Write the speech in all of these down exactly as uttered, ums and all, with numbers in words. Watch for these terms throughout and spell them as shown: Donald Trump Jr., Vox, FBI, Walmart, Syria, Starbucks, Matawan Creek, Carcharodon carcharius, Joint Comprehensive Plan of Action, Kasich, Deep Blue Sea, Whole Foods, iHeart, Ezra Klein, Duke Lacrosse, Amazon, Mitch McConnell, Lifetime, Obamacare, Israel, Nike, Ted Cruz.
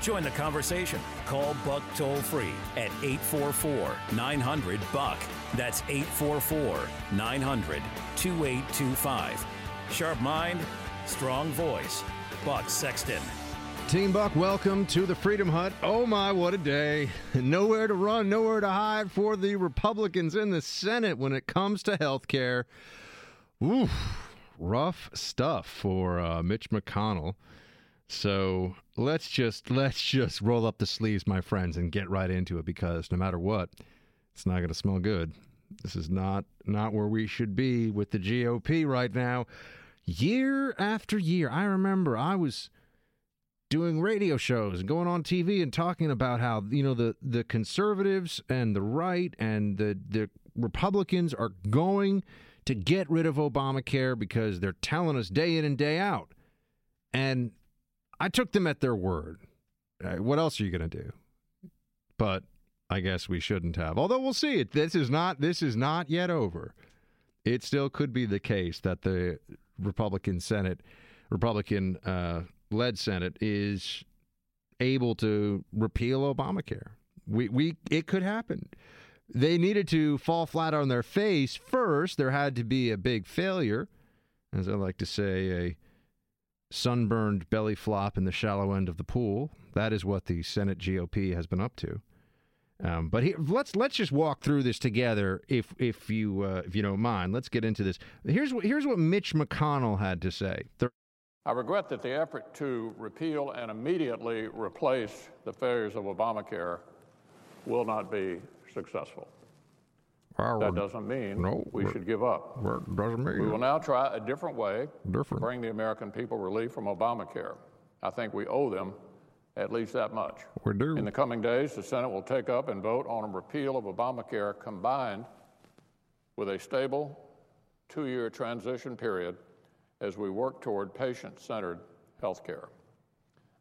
Join the conversation. Call Buck toll-free at eight four four, nine hundred, BUCK. That's eight four four, nine hundred, two eight two five. Sharp mind, strong voice. Buck Sexton. Team Buck, welcome to the Freedom Hut. Oh my, what a day. Nowhere to run, nowhere to hide for the Republicans in the Senate when it comes to health care. Oof, rough stuff for uh, Mitch McConnell. So let's just let's just roll up the sleeves, my friends, and get right into it, because no matter what, it's not going to smell good. This is not, not where we should be with the G O P right now. Year after year, I remember I was doing radio shows and going on T V and talking about how, you know, the, the conservatives and the right and the, the Republicans are going to get rid of Obamacare because they're telling us day in and day out. And I took them at their word. What else are you going to do? But I guess we shouldn't have. Although we'll see. This is not, this is not yet over. It still could be the case that the Republican Senate, Republican uh, led Senate is able to repeal Obamacare. We we it could happen. They needed to fall flat on their face first. There had to be a big failure, as I like to say, a sunburned belly flop in the shallow end of the pool. That is what the Senate G O P has been up to. Um, but here, let's let's just walk through this together, if if you uh, if you don't mind. Let's get into this. Here's what here's what Mitch McConnell had to say. There- I regret that the effort to repeal and immediately replace the failures of Obamacare will not be successful. Our, that doesn't mean no, we should give up. Doesn't mean we will now try a different way different. to bring the American people relief from Obamacare. I think we owe them at least that much. We do. In the coming days, the Senate will take up and vote on a repeal of Obamacare combined with a stable two-year transition period as we work toward patient-centered health care.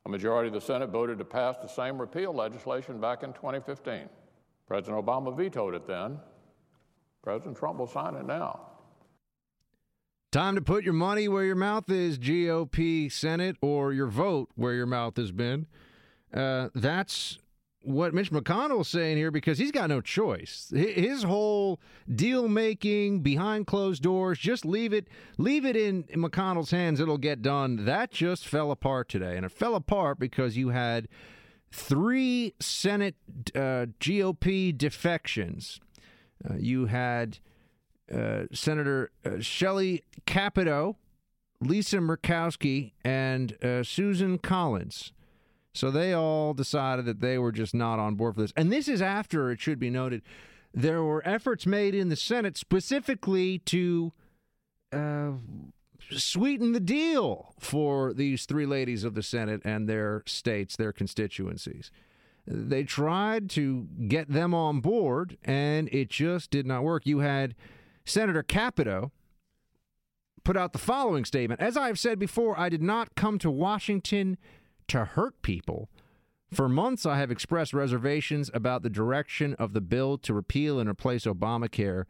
A majority of the Senate voted to pass the same repeal legislation back in twenty fifteen. President Obama vetoed it then. President Trump will sign it now. Time to put your money where your mouth is, G O P Senate, or your vote where your mouth has been. Uh, that's what Mitch McConnell is saying here, because he's got no choice. His whole deal making behind closed doors, just leave it, leave it in McConnell's hands. It'll get done. That just fell apart today, and it fell apart because you had three Senate uh, G O P defections. Uh, you had uh, Senator uh, Shelley Capito, Lisa Murkowski, and uh, Susan Collins. So they all decided that they were just not on board for this. And this is after, it should be noted, there were efforts made in the Senate specifically to uh, sweeten the deal for these three ladies of the Senate and their states, their constituencies. They tried to get them on board, and it just did not work. You had Senator Capito put out the following statement. As I have said before, I did not come to Washington to hurt people. For months, I have expressed reservations about the direction of the bill to repeal and replace Obamacare.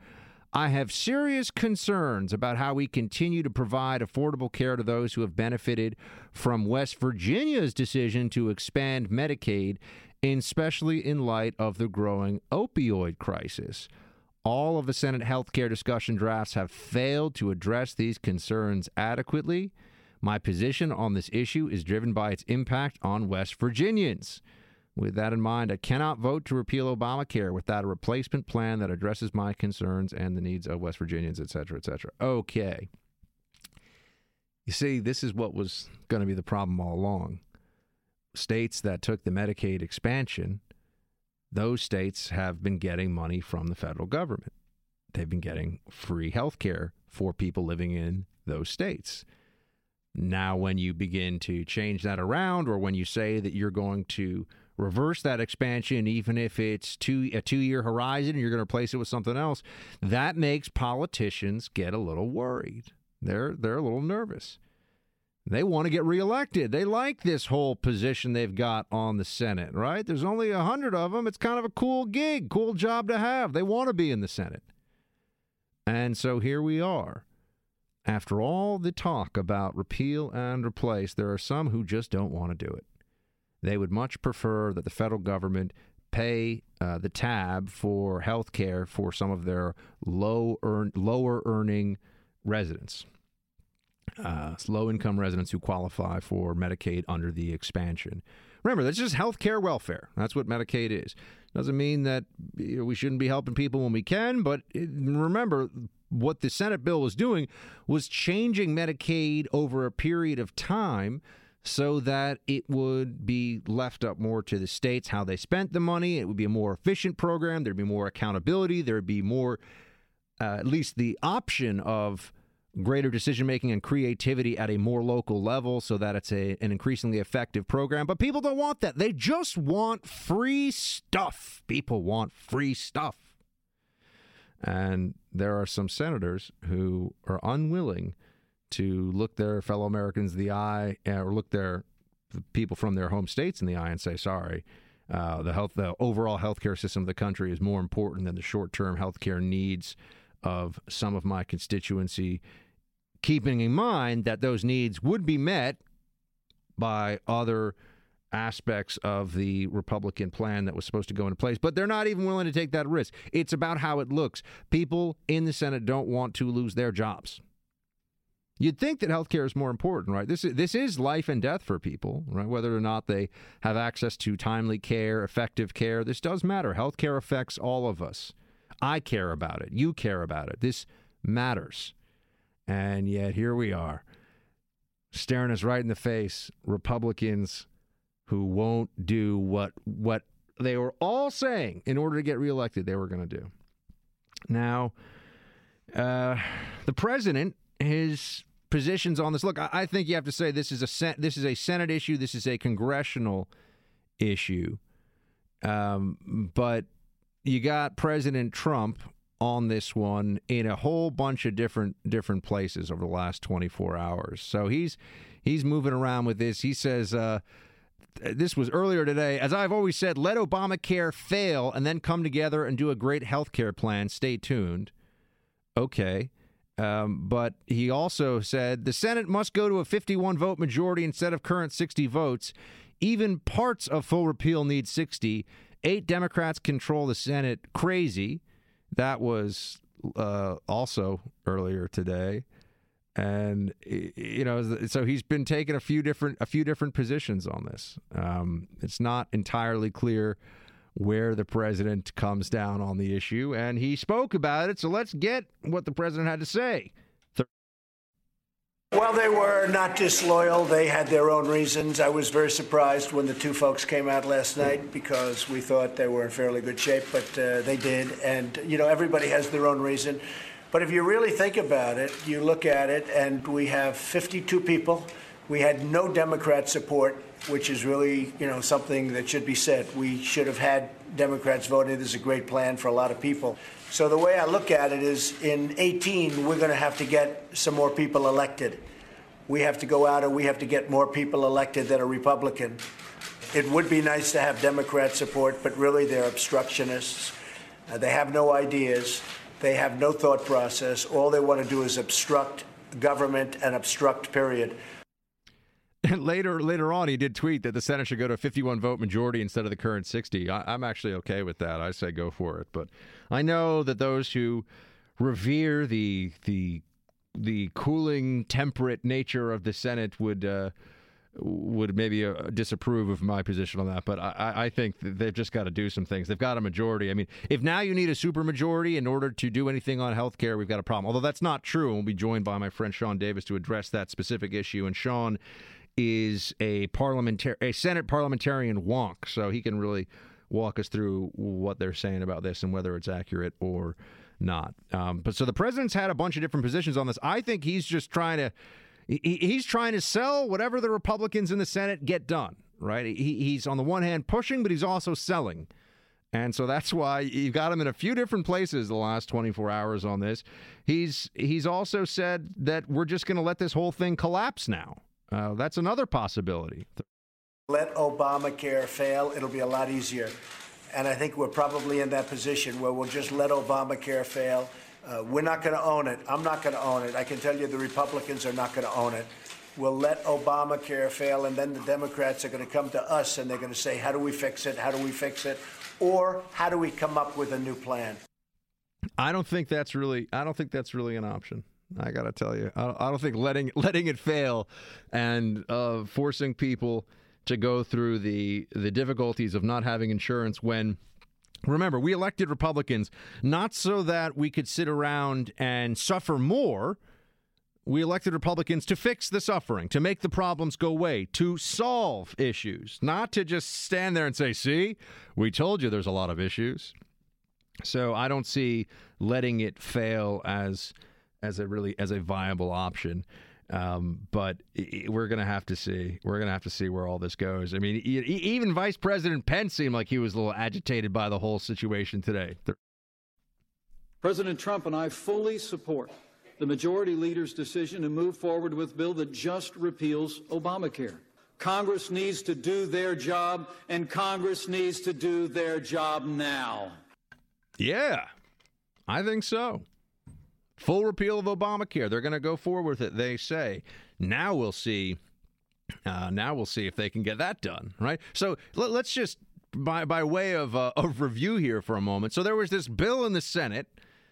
I have serious concerns about how we continue to provide affordable care to those who have benefited from West Virginia's decision to expand Medicaid, especially in light of the growing opioid crisis. All of the Senate health care discussion drafts have failed to address these concerns adequately. My position on this issue is driven by its impact on West Virginians. With that in mind, I cannot vote to repeal Obamacare without a replacement plan that addresses my concerns and the needs of West Virginians, et cetera, et cetera. Okay. You see, this is what was going to be the problem all along. States that took the Medicaid expansion, those states have been getting money from the federal government. They've been getting free health care for people living in those states. Now, when you begin to change that around, or when you say that you're going to reverse that expansion, even if it's two a two-year horizon and you're going to replace it with something else, that makes politicians get a little worried. They're they're a little nervous. They want to get reelected. They like this whole position they've got on the Senate, right? There's only a hundred of them. It's kind of a cool gig, cool job to have. They want to be in the Senate. And so here we are. After all the talk about repeal and replace, there are some who just don't want to do it. They would much prefer that the federal government pay uh, the tab for health care for some of their low earn, lower-earning residents. Uh, low-income residents who qualify for Medicaid under the expansion. Remember, that's just health care welfare. That's what Medicaid is. Doesn't mean that you know, we shouldn't be helping people when we can, but it, remember, what the Senate bill was doing was changing Medicaid over a period of time so that it would be left up more to the states, how they spent the money. It would be a more efficient program. There'd be more accountability. There'd be more, uh, at least the option of greater decision-making and creativity at a more local level so that it's a, an increasingly effective program. But people don't want that. They just want free stuff. People want free stuff. And there are some senators who are unwilling to look their fellow Americans in the eye or look their the people from their home states in the eye and say, sorry, uh, the health, the overall health care system of the country is more important than the short-term health care needs of some of my constituency, keeping in mind that those needs would be met by other aspects of the Republican plan that was supposed to go into place. But they're not even willing to take that risk. It's about how it looks. People in the Senate don't want to lose their jobs. You'd think that health care is more important, right? This is, this is life and death for people, right? Whether or not they have access to timely care, effective care, this does matter. Health care affects all of us. I care about it. You care about it. This matters. And yet here we are, staring us right in the face, Republicans who won't do what what they were all saying in order to get reelected they were going to do. Now, uh, the president, his positions on this, look, I, I think you have to say this is a sen- this is a Senate issue, this is a congressional issue, um, but you got President Trump on this one in a whole bunch of different different places over the last twenty-four hours. So he's he's moving around with this. He says, uh, this was earlier today, as I've always said, let Obamacare fail and then come together and do a great health care plan. Stay tuned. Okay. Um, but he also said the Senate must go to a fifty-one vote majority instead of current sixty votes. Even parts of full repeal need sixty. Eight Democrats control the Senate. Crazy. That was uh, also earlier today. And, you know, so he's been taking a few different a few different positions on this. Um, it's not entirely clear where the president comes down on the issue. And he spoke about it. So let's get what the president had to say. Well, they were not disloyal. They had their own reasons. I was very surprised when the two folks came out last night because we thought they were in fairly good shape, but uh, they did. And, you know, everybody has their own reason. But if you really think about it, you look at it, and we have fifty-two people. We had no Democrat support, which is really, you know, something that should be said. We should have had Democrats voted. This is a great plan for a lot of people. So the way I look at it is in eighteen, we're going to have to get some more people elected. We have to go out and we have to get more people elected that are Republican. It would be nice to have Democrat support, but really they're obstructionists. Uh, they have no ideas. They have no thought process. All they want to do is obstruct government and obstruct, period. And later later on, he did tweet that the Senate should go to a fifty-one vote majority instead of the current sixty. I, I'm actually okay with that. I say go for it. But I know that those who revere the the the cooling, temperate nature of the Senate would uh, would maybe uh, disapprove of my position on that. But I, I think that they've just got to do some things. They've got a majority. I mean, if now you need a supermajority in order to do anything on health care, we've got a problem. Although that's not true. And we'll be joined by my friend Sean Davis to address that specific issue. And Sean is a parliamentarian, a Senate parliamentarian wonk, so he can really walk us through what they're saying about this and whether it's accurate or not. Um, but so the president's had a bunch of different positions on this. I think he's just trying to, he, he's trying to sell whatever the Republicans in the Senate get done. right? He, he's on the one hand pushing, but he's also selling. And so that's why you've got him in a few different places the last twenty-four hours on this. He's he's also said that we're just going to let this whole thing collapse now. Uh, that's another possibility. Let Obamacare fail. It'll be a lot easier. And I think we're probably in that position where we'll just let Obamacare fail. Uh, we're not going to own it. I'm not going to own it. I can tell you the Republicans are not going to own it. We'll let Obamacare fail, and then the Democrats are going to come to us, and they're going to say, how do we fix it? How do we fix it? Or how do we come up with a new plan? I don't think that's really I don't think that's really an option. I got to tell you, I, I don't think letting letting it fail and uh, forcing people to go through the the difficulties of not having insurance when, remember, we elected Republicans not so that we could sit around and suffer more. We elected Republicans to fix the suffering, to make the problems go away, to solve issues, not to just stand there and say, see, we told you there's a lot of issues. So I don't see letting it fail as as a really as a viable option. Um, but we're going to have to see. We're going to have to see where all this goes. I mean, even Vice President Pence seemed like he was a little agitated by the whole situation today. President Trump and I fully support the majority leader's decision to move forward with a bill that just repeals Obamacare. Congress needs to do their job, and Congress needs to do their job now. Yeah, I think so. Full repeal of Obamacare. They're going to go forward with it, they say. Now we'll see. Uh, now we'll see if they can get that done, right? So let, let's just, by by way of uh, of review here for a moment. So there was this bill in the Senate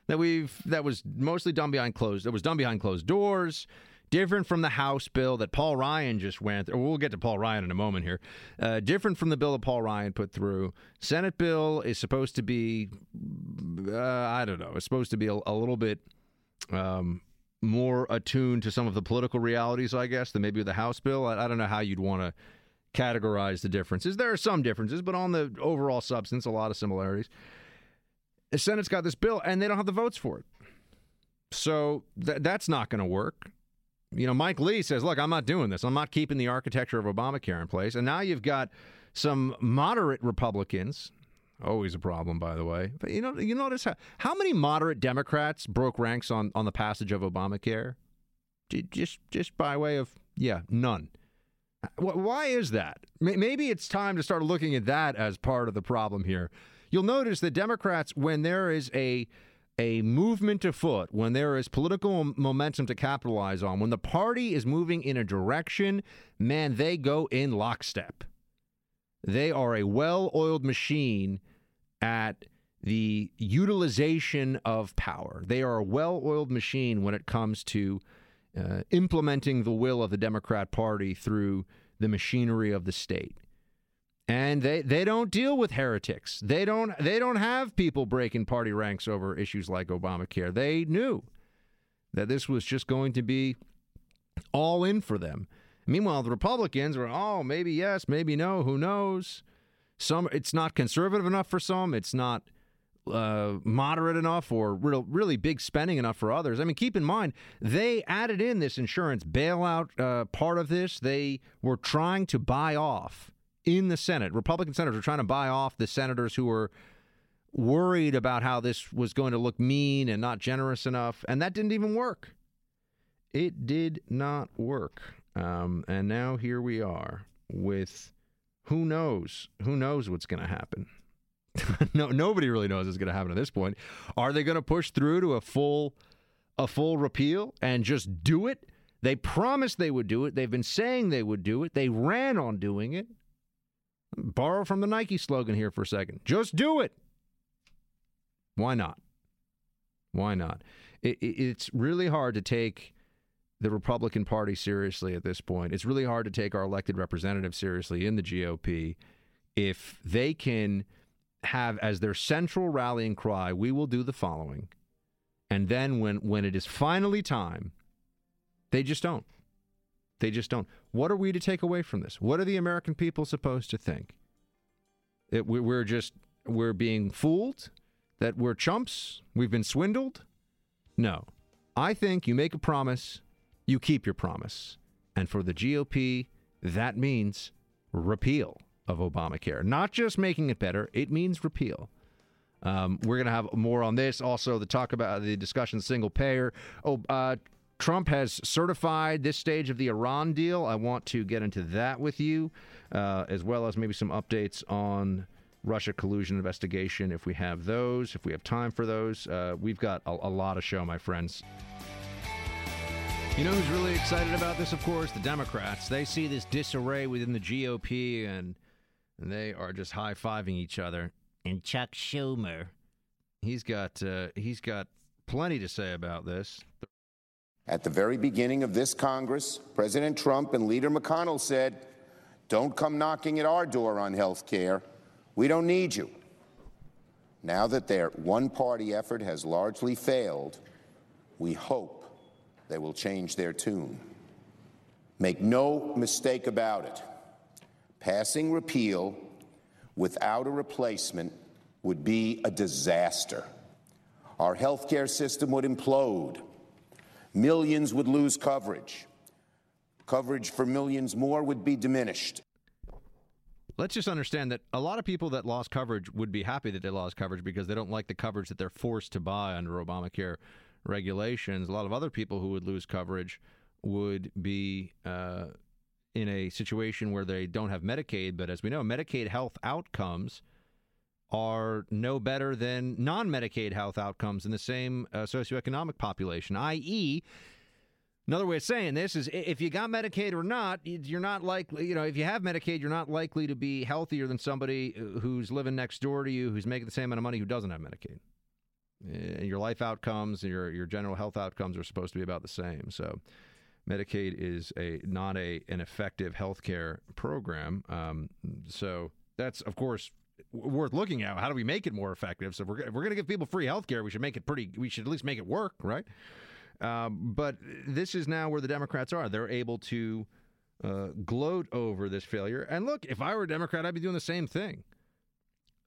that we've that was mostly done behind closed. That was done behind closed doors, different from the House bill that Paul Ryan just went through. We'll get to Paul Ryan in a moment here. Uh, different from the bill that Paul Ryan put through. Senate bill is supposed to be, uh, I don't know, it's supposed to be a, a little bit um, more attuned to some of the political realities, I guess, than maybe the House bill. I, I don't know how you'd want to categorize the differences. There are some differences, but on the overall substance, a lot of similarities. The Senate's got this bill, and they don't have the votes for it. So th- that's not going to work. You know, Mike Lee says, look, I'm not doing this. I'm not keeping the architecture of Obamacare in place. And now you've got some moderate Republicans, always a problem, by the way. But, you know, you notice how, how many moderate Democrats broke ranks on, on the passage of Obamacare? Just, just by way of, yeah, none. Why is that? Maybe it's time to start looking at that as part of the problem here. You'll notice that Democrats, when there is a a movement afoot, when there is political momentum to capitalize on, when the party is moving in a direction, man, they go in lockstep. They are a well-oiled machine at the utilization of power. They are a well-oiled machine when it comes to uh, implementing the will of the Democrat Party through the machinery of the state. And they, they don't deal with heretics. They don't they don't have people breaking party ranks over issues like Obamacare. They knew that this was just going to be all in for them. Meanwhile, the Republicans were, oh, maybe yes, maybe no, who knows? Some it's not conservative enough for some. It's not uh, moderate enough or real, really big spending enough for others. I mean, keep in mind, they added in this insurance bailout uh, part of this. They were trying to buy off. In the Senate, Republican senators are trying to buy off the senators who were worried about how this was going to look mean and not generous enough, and that didn't even work. It did not work. Um, and now here we are with who knows, who knows what's going to happen. No, nobody really knows what's going to happen at this point. Are they going to push through to a full, a full repeal and just do it? They promised they would do it. They've been saying they would do it. They ran on doing it. Borrow from the Nike slogan here for a second. Just do it. Why not? Why not? It, it, it's really hard to take the Republican Party seriously at this point. It's really hard to take our elected representatives seriously in the G O P if they can have as their central rallying cry, we will do the following. And then when, when it is finally time, they just don't. They just don't. What are we to take away from this? What are the American people supposed to think? It, we, we're just, we're being fooled? That we're chumps? We've been swindled? No. I think you make a promise, you keep your promise. And for the G O P, that means repeal of Obamacare. Not just making it better, it means repeal. Um, we're going to have more on this. Also, the talk about the discussion single payer. Oh, uh, Trump has certified this stage of the Iran deal. I want to get into that with you, uh, as well as maybe some updates on Russia collusion investigation, if we have those, if we have time for those. Uh, we've got a, a lot of show, my friends. You know who's really excited about this, of course? The Democrats. They see this disarray within the G O P, and they are just high-fiving each other. And Chuck Schumer, he's got uh, he's got plenty to say about this. At the very beginning of this Congress, President Trump and Leader McConnell said, "Don't come knocking at our door on health care. We don't need you." Now that their one-party effort has largely failed, we hope they will change their tune. Make no mistake about it, passing repeal without a replacement would be a disaster. Our health care system would implode. Millions would lose coverage. Coverage for millions more would be diminished. Let's just understand that a lot of people that lost coverage would be happy that they lost coverage because they don't like the coverage that they're forced to buy under Obamacare regulations. A lot of other people who would lose coverage would be uh, in a situation where they don't have Medicaid. But as we know, Medicaid health outcomes are no better than non-Medicaid health outcomes in the same uh, socioeconomic population, that is, another way of saying this is if you got Medicaid or not, you're not likely, you know, if you have Medicaid, you're not likely to be healthier than somebody who's living next door to you, who's making the same amount of money, who doesn't have Medicaid. And your life outcomes, your your general health outcomes are supposed to be about the same. So Medicaid is a not a an effective health care program. Um, so that's, of course, w- worth looking at. How do we make it more effective? So if we're, if we're going to give people free health care, we should make it pretty, we should at least make it work, right? Um, but this is now where the Democrats are. They're able to uh, gloat over this failure. And look, if I were a Democrat, I'd be doing the same thing.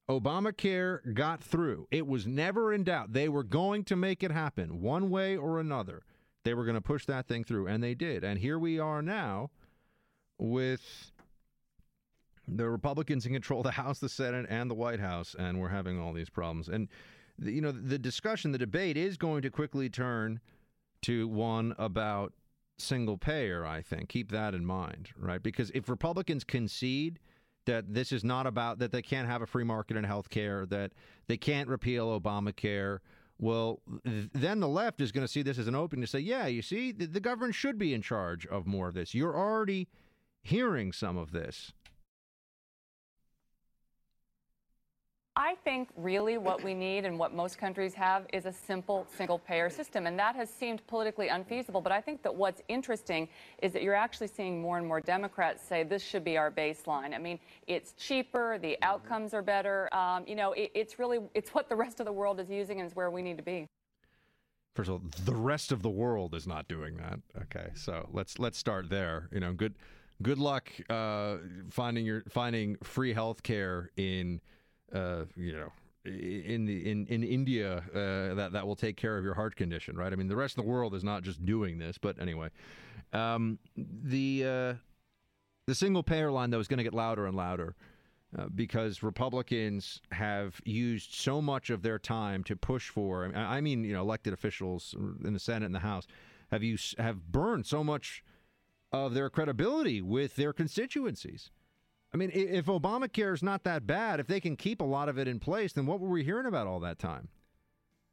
Obamacare got through. It was never in doubt. They were going to make it happen one way or another. They were going to push that thing through, and they did. And here we are now with the Republicans in control of the House, the Senate, and the White House, and we're having all these problems. And, you know, the discussion, the debate is going to quickly turn to one about single payer, I think. Keep that in mind, right? Because if Republicans concede that this is not about, that they can't have a free market in health care, that they can't repeal Obamacare, well, th- then the left is going to see this as an opening to say, yeah, you see, the, the government should be in charge of more of this. You're already hearing some of this. I think really what we need and what most countries have is a simple single-payer system, and that has seemed politically unfeasible. But I think that what's interesting is that you're actually seeing more and more Democrats say this should be our baseline. I mean, it's cheaper, the outcomes are better. Um, you know, it, it's really it's what the rest of the world is using and is where we need to be. First of all, the rest of the world is not doing that. Okay, so let's let's start there. You know, good good luck uh, finding your finding free health care in. Uh, you know, in the in in India, uh, that that will take care of your heart condition, right? I mean, the rest of the world is not just doing this, but anyway, um, the uh, the single payer line though is going to get louder and louder uh, because Republicans have used so much of their time to push for. I mean, you know, elected officials in the Senate and the House have used, have burned so much of their credibility with their constituencies. I mean, if Obamacare is not that bad, if they can keep a lot of it in place, then what were we hearing about all that time?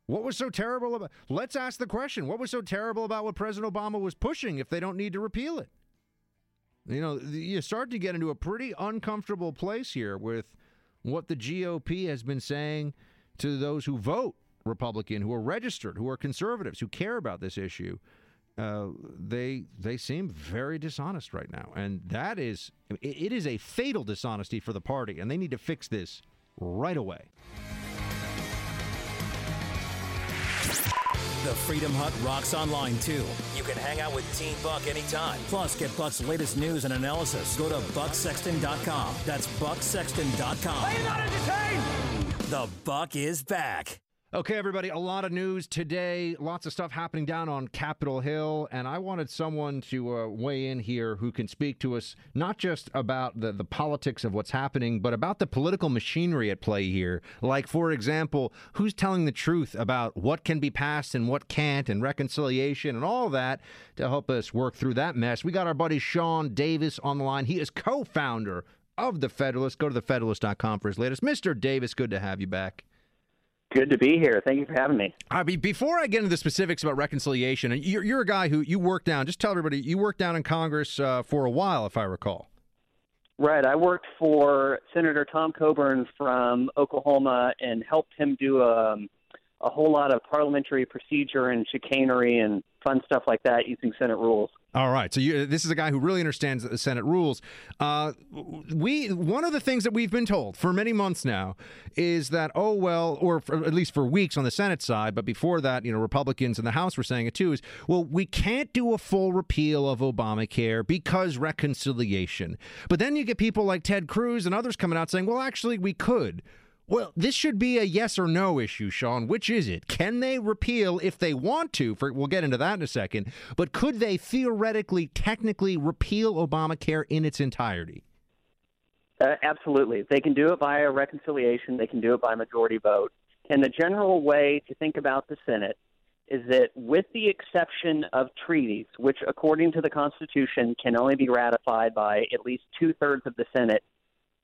What was so terrible about? Let's ask the question. What was so terrible about what President Obama was pushing if they don't need to repeal it? You know, you start to get into a pretty uncomfortable place here with what the G O P has been saying to those who vote Republican, who are registered, who are conservatives, who care about this issue. Uh, they they seem very dishonest right now, and that is it, it is a fatal dishonesty for the party, and they need to fix this right away. The Freedom Hut rocks online, too. You can hang out with Team Buck anytime. Plus, get Buck's latest news and analysis. Go to buck sexton dot com. That's buck sexton dot com. Are you not entertained? The Buck is back. Okay, everybody, a lot of news today, lots of stuff happening down on Capitol Hill, and I wanted someone to uh, weigh in here who can speak to us not just about the, the politics of what's happening, but about the political machinery at play here. Like, for example, who's telling the truth about what can be passed and what can't, and reconciliation and all that, to help us work through that mess. We got our buddy Sean Davis on the line. He is co-founder of The Federalist. Go to the federalist dot com for his latest. Mister Davis, good to have you back. Good to be here. Thank you for having me. I mean, before I get into the specifics about reconciliation, you're, you're a guy who you worked down. Just tell everybody, you worked down in Congress uh, for a while, if I recall. Right. I worked for Senator Tom Coburn from Oklahoma and helped him do a, a whole lot of parliamentary procedure and chicanery and fun stuff like that using Senate rules. All right. So you, this is a guy who really understands the Senate rules. Uh, we one of the things that we've been told for many months now is that, oh, well, or for, at least for weeks on the Senate side, but before that, you know, Republicans in the House were saying it too, is, well, we can't do a full repeal of Obamacare because reconciliation. But then you get people like Ted Cruz and others coming out saying, well, actually, we could. Well, this should be a yes or no issue, Sean. Which is it? Can they repeal if they want to? For, we'll get into that in a second. But could they theoretically, technically repeal Obamacare in its entirety? Uh, absolutely. They can do it by a reconciliation. They can do it by majority vote. And the general way to think about the Senate is that with the exception of treaties, which according to the Constitution can only be ratified by at least two-thirds of the Senate,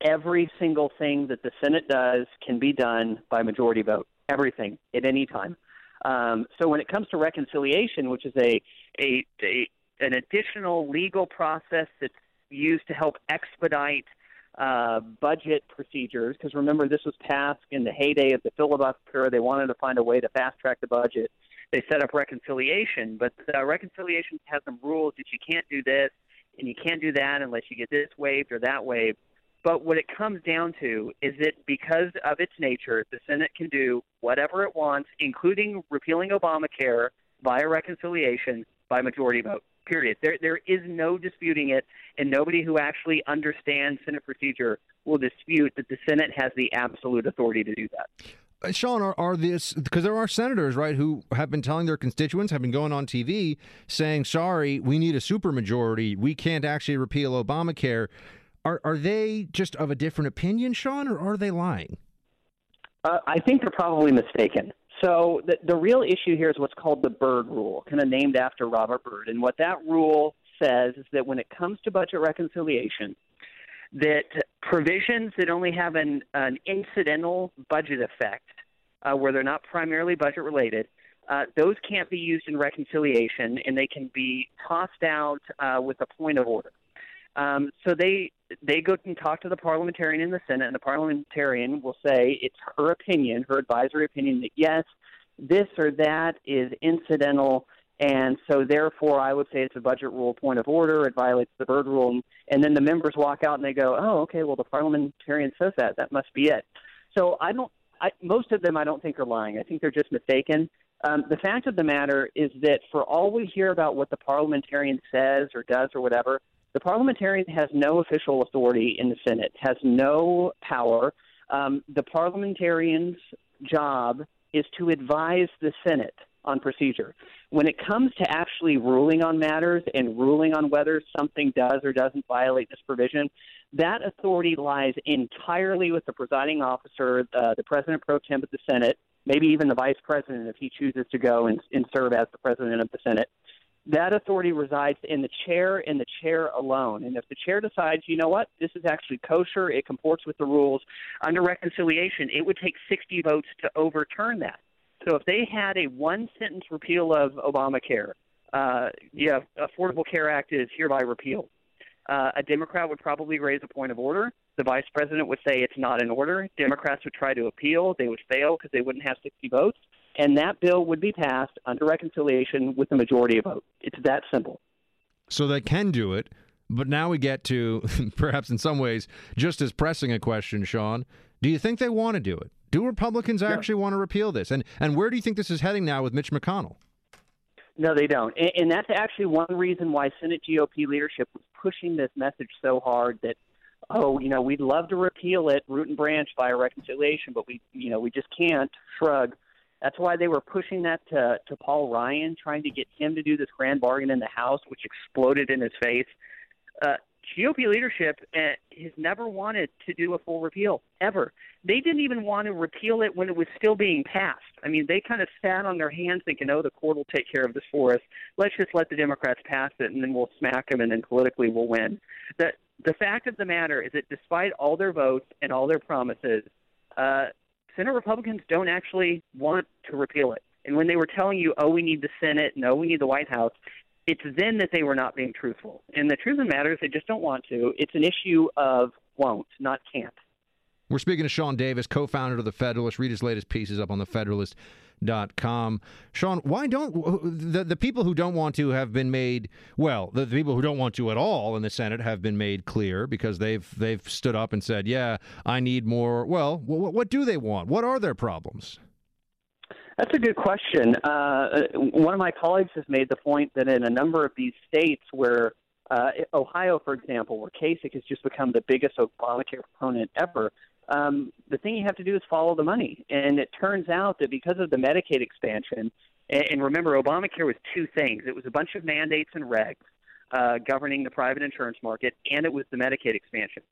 every single thing that the Senate does can be done by majority vote, everything, at any time. Um, so when it comes to reconciliation, which is a, a, a an additional legal process that's used to help expedite uh, budget procedures, because remember this was passed in the heyday of the filibuster. They wanted to find a way to fast-track the budget. They set up reconciliation, but uh, reconciliation has some rules that you can't do this and you can't do that unless you get this waived or that waived. But what it comes down to is that because of its nature, the Senate can do whatever it wants, including repealing Obamacare via reconciliation by majority vote, period. There, there is no disputing it, and nobody who actually understands Senate procedure will dispute that the Senate has the absolute authority to do that. Sean, are, are this because there are senators, right, who have been telling their constituents, have been going on T V saying, sorry, we need a supermajority. We can't actually repeal Obamacare. Are are they just of a different opinion, Sean, or are they lying? Uh, I think they're probably mistaken. So the, the real issue here is what's called the Byrd Rule, kind of named after Robert Byrd. And what that rule says is that when it comes to budget reconciliation, that provisions that only have an, an incidental budget effect, uh, where they're not primarily budget related, Uh, those can't be used in reconciliation, and they can be tossed out uh, with a point of order. Um, so they they go and talk to the parliamentarian in the Senate, and the parliamentarian will say it's her opinion, her advisory opinion, that yes, this or that is incidental, and so therefore I would say it's a budget rule point of order. It violates the Byrd Rule. And then the members walk out and they go, oh, okay, well, the parliamentarian says that. That must be it. So I don't. I, most of them I don't think are lying. I think they're just mistaken. Um, the fact of the matter is that for all we hear about what the parliamentarian says or does or whatever, the parliamentarian has no official authority in the Senate, has no power. Um, the parliamentarian's job is to advise the Senate on procedure. When it comes to actually ruling on matters and ruling on whether something does or doesn't violate this provision, that authority lies entirely with the presiding officer, uh, the president pro tem of the Senate, maybe even the vice president if he chooses to go and, and serve as the president of the Senate. That authority resides in the chair and the chair alone. And if the chair decides, you know what, this is actually kosher, it comports with the rules, under reconciliation, it would take sixty votes to overturn that. So if they had a one-sentence repeal of Obamacare, uh, yeah, Affordable Care Act is hereby repealed, uh, a Democrat would probably raise a point of order. The vice president would say it's not in order. Democrats would try to appeal. They would fail because they wouldn't have sixty votes. And that bill would be passed under reconciliation with the majority of vote. It's that simple. So they can do it. But now we get to, perhaps in some ways, just as pressing a question, Sean. Do you think they want to do it? Do Republicans actually want to repeal this? And and where do you think this is heading now with Mitch McConnell? No, they don't. And, and that's actually one reason why Senate G O P leadership was pushing this message so hard that, oh, you know, we'd love to repeal it root and branch by a reconciliation, but we, you know, we just can't, shrug. That's why they were pushing that to, to Paul Ryan, trying to get him to do this grand bargain in the House, which exploded in his face. Uh, G O P leadership uh, has never wanted to do a full repeal, ever. They didn't even want to repeal it when it was still being passed. I mean, they kind of sat on their hands thinking, oh, the court will take care of this for us. Let's just let the Democrats pass it, and then we'll smack them, and then politically we'll win. The, the fact of the matter is that despite all their votes and all their promises, uh, Senate Republicans don't actually want to repeal it. And when they were telling you, oh, we need the Senate, no, we need the White House, it's then that they were not being truthful. And the truth of the matter is they just don't want to. It's an issue of won't, not can't. We're speaking to Sean Davis, co-founder of The Federalist. Read his latest pieces up on the federalist dot com. Sean, why don't the, the people who don't want to have been made, well, the, the people who don't want to at all in the Senate have been made clear because they've they've stood up and said, yeah, I need more. Well, what, what do they want? What are their problems? That's a good question. Uh, one of my colleagues has made the point that in a number of these states where uh, Ohio, for example, where Kasich has just become the biggest Obamacare proponent ever, um, the thing you have to do is follow the money. And it turns out that because of the Medicaid expansion, and, and remember, Obamacare was two things. It was a bunch of mandates and regs uh, governing the private insurance market, and it was the Medicaid expansion.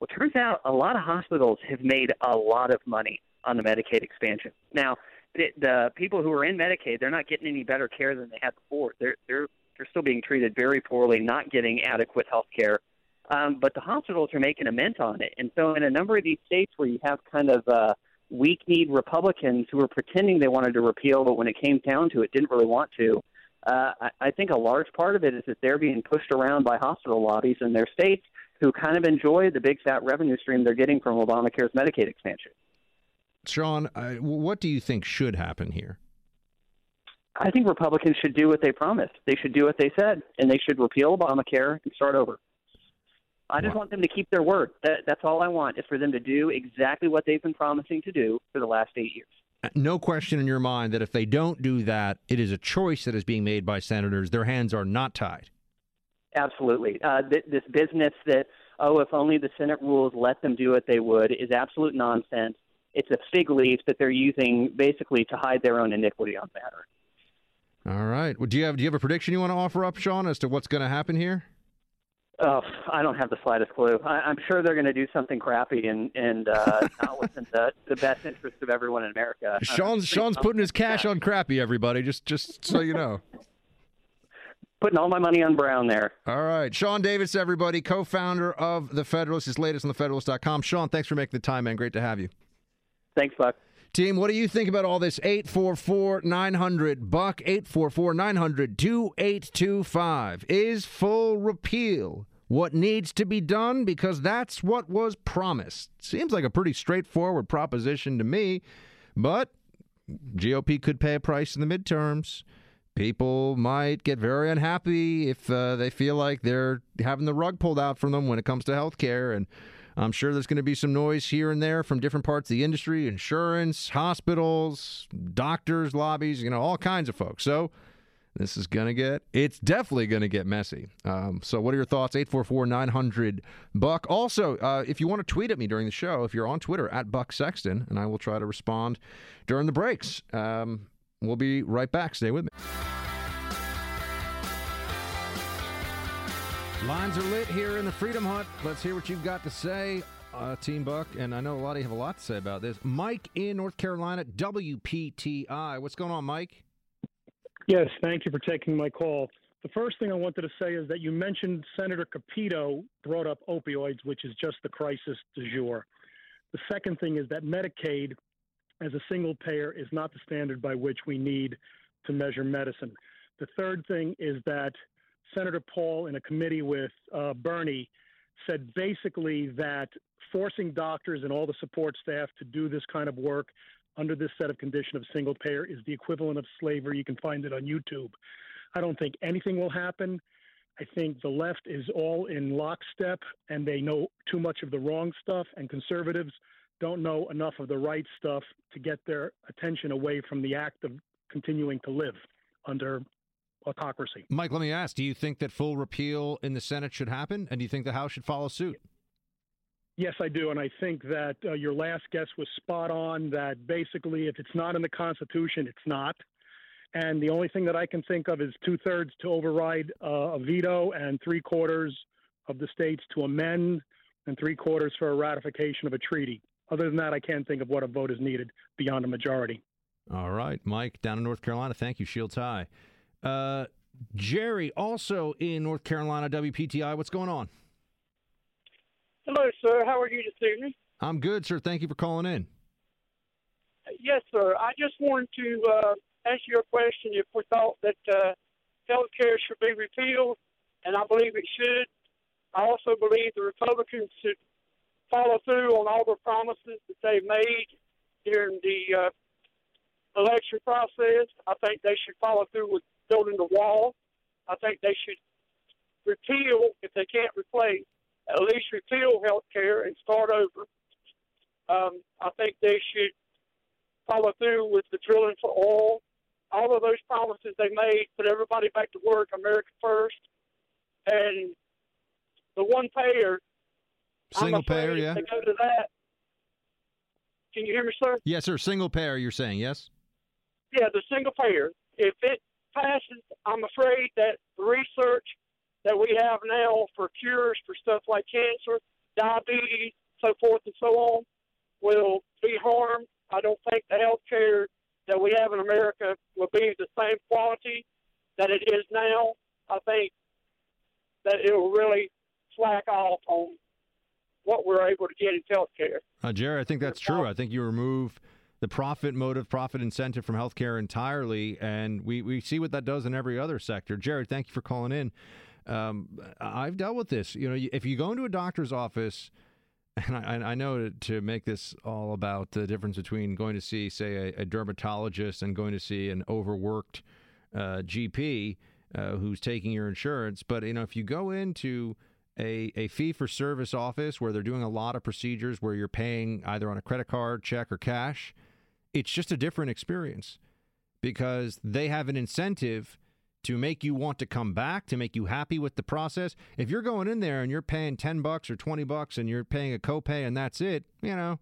Well, it turns out a lot of hospitals have made a lot of money on the Medicaid expansion. Now, The, the people who are in Medicaid, they're not getting any better care than they had before. They're they're they're still being treated very poorly, not getting adequate health care. Um, but the hospitals are making a mint on it. And so in a number of these states where you have kind of uh, weak-kneed Republicans who were pretending they wanted to repeal, but when it came down to it, didn't really want to, uh, I, I think a large part of it is that they're being pushed around by hospital lobbies in their states who kind of enjoy the big, fat revenue stream they're getting from Obamacare's Medicaid expansion. Sean, uh, what do you think should happen here? I think Republicans should do what they promised. They should do what they said, and they should repeal Obamacare and start over. I just wow. want them to keep their word. That, that's all I want is for them to do exactly what they've been promising to do for the last eight years. No question in your mind that if they don't do that, it is a choice that is being made by senators. Their hands are not tied. Absolutely. Uh, th- this business that, oh, if only the Senate rules let them do what they would is absolute nonsense. It's a fig leaf that they're using basically to hide their own iniquity on the matter. All right. Well, do you have do you have a prediction you want to offer up, Sean, as to what's going to happen here? Oh, I don't have the slightest clue. I, I'm sure they're going to do something crappy and and uh, not what's in the, the best interest of everyone in America. Sean's Sean's putting his cash on crappy, everybody. Just just so you know. Putting all my money on Brown there. All right. Sean Davis, everybody, co-founder of The Federalist. His latest on the federalist dot com. Sean, thanks for making the time, man. Great to have you. Thanks, Buck. Team, what do you think about all this? eight four four nine hundred Buck, eight four four nine hundred two eight two five. Is full repeal what needs to be done? Because that's what was promised. Seems like a pretty straightforward proposition to me, but G O P could pay a price in the midterms. People might get very unhappy if uh, they feel like they're having the rug pulled out from them when it comes to health care, and I'm sure there's going to be some noise here and there from different parts of the industry, insurance, hospitals, doctors, lobbies, you know, all kinds of folks. So this is going to get, it's definitely going to get messy. Um, so what are your thoughts? eight four four nine hundred Buck. Also, uh, if you want to tweet at me during the show, if you're on Twitter, at Buck Sexton, and I will try to respond during the breaks. Um, we'll be right back. Stay with me. Lines are lit here in the Freedom Hut. Let's hear what you've got to say, uh, Team Buck. And I know a lot of you have a lot to say about this. Mike in North Carolina, W P T I. What's going on, Mike? Yes, thank you for taking my call. The first thing I wanted to say is that you mentioned Senator Capito brought up opioids, which is just the crisis du jour. The second thing is that Medicaid, as a single payer, is not the standard by which we need to measure medicine. The third thing is that Senator Paul, in a committee with uh, Bernie, said basically that forcing doctors and all the support staff to do this kind of work under this set of condition of single payer is the equivalent of slavery. You can find it on YouTube. I don't think anything will happen. I think the left is all in lockstep, and they know too much of the wrong stuff, and conservatives don't know enough of the right stuff to get their attention away from the act of continuing to live under autocracy. Mike, let me ask, do you think that full repeal in the Senate should happen? And do you think the House should follow suit? Yes, I do, and I think that uh, your last guess was spot on, that basically if it's not in the Constitution, it's not. And the only thing that I can think of is two-thirds to override uh, a veto and three-quarters of the states to amend and three-quarters for a ratification of a treaty. Other than that, I can't think of what a vote is needed beyond a majority. All right, Mike, down in North Carolina. Thank you, Shields High. Uh, Jerry, also in North Carolina, W P T I, what's going on? Hello, sir. How are you this evening? I'm good, sir. Thank you for calling in. Yes, sir. I just wanted to uh, ask you a question. If we thought that uh, health care should be repealed, and I believe it should, I also believe the Republicans should follow through on all the promises that they made during the uh, election process. I think they should follow through with building the wall. I think they should repeal, if they can't replace, at least repeal health care and start over. Um, I think they should follow through with the drilling for oil. All of those promises they made, put everybody back to work, America first. And the one payer, single payer, yeah. They go to that. Can you hear me, sir? Yes, sir. Single payer, you're saying, yes? Yeah, the single payer. If it passes, I'm afraid that the research that we have now for cures for stuff like cancer, diabetes, so forth and so on, will be harmed. I don't think the health care that we have in America will be the same quality that it is now. I think that it will really slack off on what we're able to get in health care. Uh, Jerry, I think that's true. I think you remove the profit motive, profit incentive from health care entirely, and we, we see what that does in every other sector. Jerry, thank you for calling in. Um, I've dealt with this. You know, if you go into a doctor's office, and I, I know to make this all about the difference between going to see, say, a, a dermatologist and going to see an overworked uh, G P uh, who's taking your insurance. But, you know, if you go into a, a fee-for-service office where they're doing a lot of procedures where you're paying either on a credit card, check, or cash, it's just a different experience because they have an incentive to make you want to come back, to make you happy with the process. If you're going in there and you're paying ten bucks or twenty bucks and you're paying a copay and that's it, you know,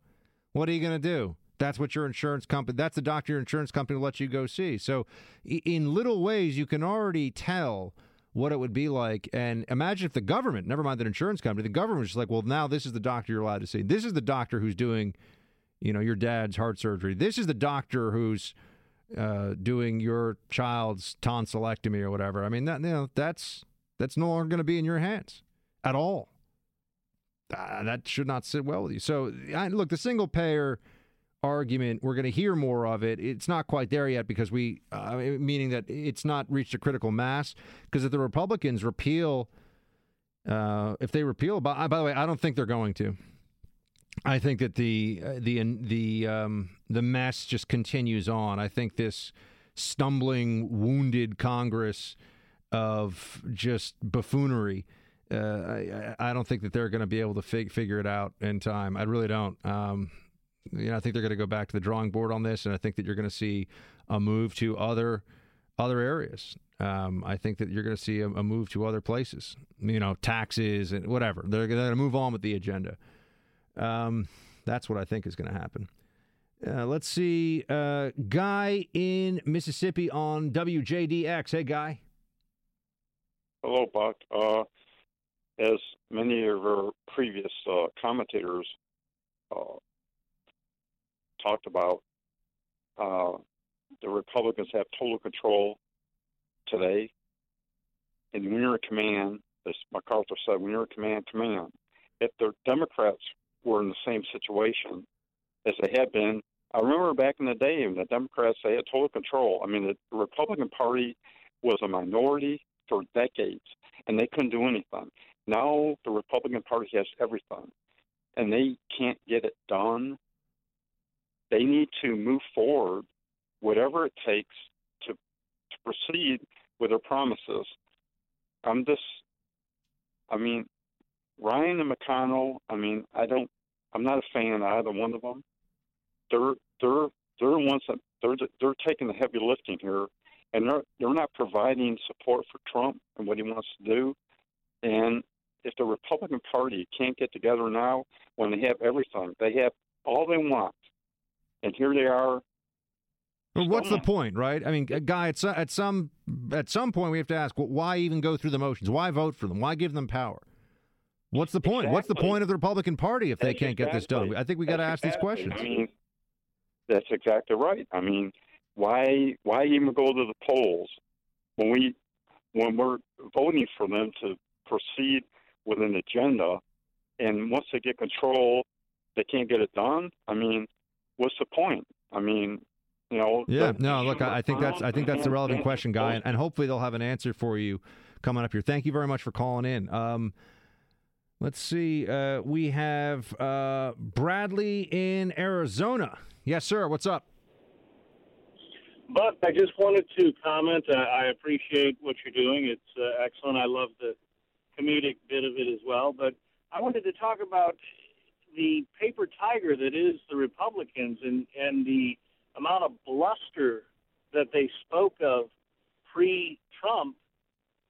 what are you going to do? That's what your insurance company, that's the doctor your insurance company will let you go see. So in little ways, you can already tell what it would be like. And imagine if the government, never mind the insurance company, the government was just like, well, now this is the doctor you're allowed to see. This is the doctor who's doing, you know, your dad's heart surgery. This is the doctor who's Uh, doing your child's tonsillectomy or whatever. I mean, that, you know, that's that's no longer going to be in your hands at all. Uh, that should not sit well with you. So, I, look, the single-payer argument, we're going to hear more of it. It's not quite there yet because we, uh, meaning that it's not reached a critical mass, because if the Republicans repeal, uh, if they repeal, by, by the way, I don't think they're going to. I think that the uh, the the um, the mess just continues on. I think this stumbling, wounded Congress of just buffoonery, uh, I, I don't think that they're going to be able to fig- figure it out in time. I really don't. Um, you know, I think they're going to go back to the drawing board on this, and I think that you're going to see a move to other other areas. Um, I think that you're going to see a, a move to other places, you know, taxes and whatever. They're going to move on with the agenda. Um, that's what I think is going to happen. Uh, let's see. Uh, Guy in Mississippi on W J D X. Hey, Guy. Hello, Buck. Uh, as many of our previous uh, commentators uh, talked about, uh, the Republicans have total control today. And when you're in command, as MacArthur said, when you're in command, command. If the Democrats were in the same situation as they had been. I remember back in the day when the Democrats, they had total control. I mean, the Republican Party was a minority for decades, and they couldn't do anything. Now the Republican Party has everything, and they can't get it done. They need to move forward, whatever it takes, to, to proceed with their promises. I'm just, I mean, Ryan and McConnell, I mean, I don't, I'm not a fan of either one of them. They're they're they're the ones that they're they're taking the heavy lifting here, and they're they're not providing support for Trump and what he wants to do, and If the Republican Party can't get together now, when they have everything, they have all they want, and here they are. Well, what's the point, right? I mean, Guy, at some, at some at some point we have to ask, well, why even go through the motions? Why vote for them? Why give them power? What's the point? Exactly. What's the point of the Republican Party if they that's can't exactly. get this done? I think we got to ask exactly. these questions. I mean, that's exactly right. I mean, why why even go to the polls when we when we're voting for them to proceed with an agenda, and once they get control, they can't get it done? I mean, what's the point? I mean. You know, yeah, no, look, I, I think that's I think that's the relevant question, Guy, and, and hopefully they'll have an answer for you coming up here. Thank you very much for calling in. Um, let's see. Uh, we have uh, Bradley in Arizona. Yes, sir. What's up? Buck, I just wanted to comment. I, I appreciate what you're doing. It's uh, excellent. I love the comedic bit of it as well. But I wanted to talk about the paper tiger that is the Republicans and, and the amount of bluster that they spoke of pre-Trump,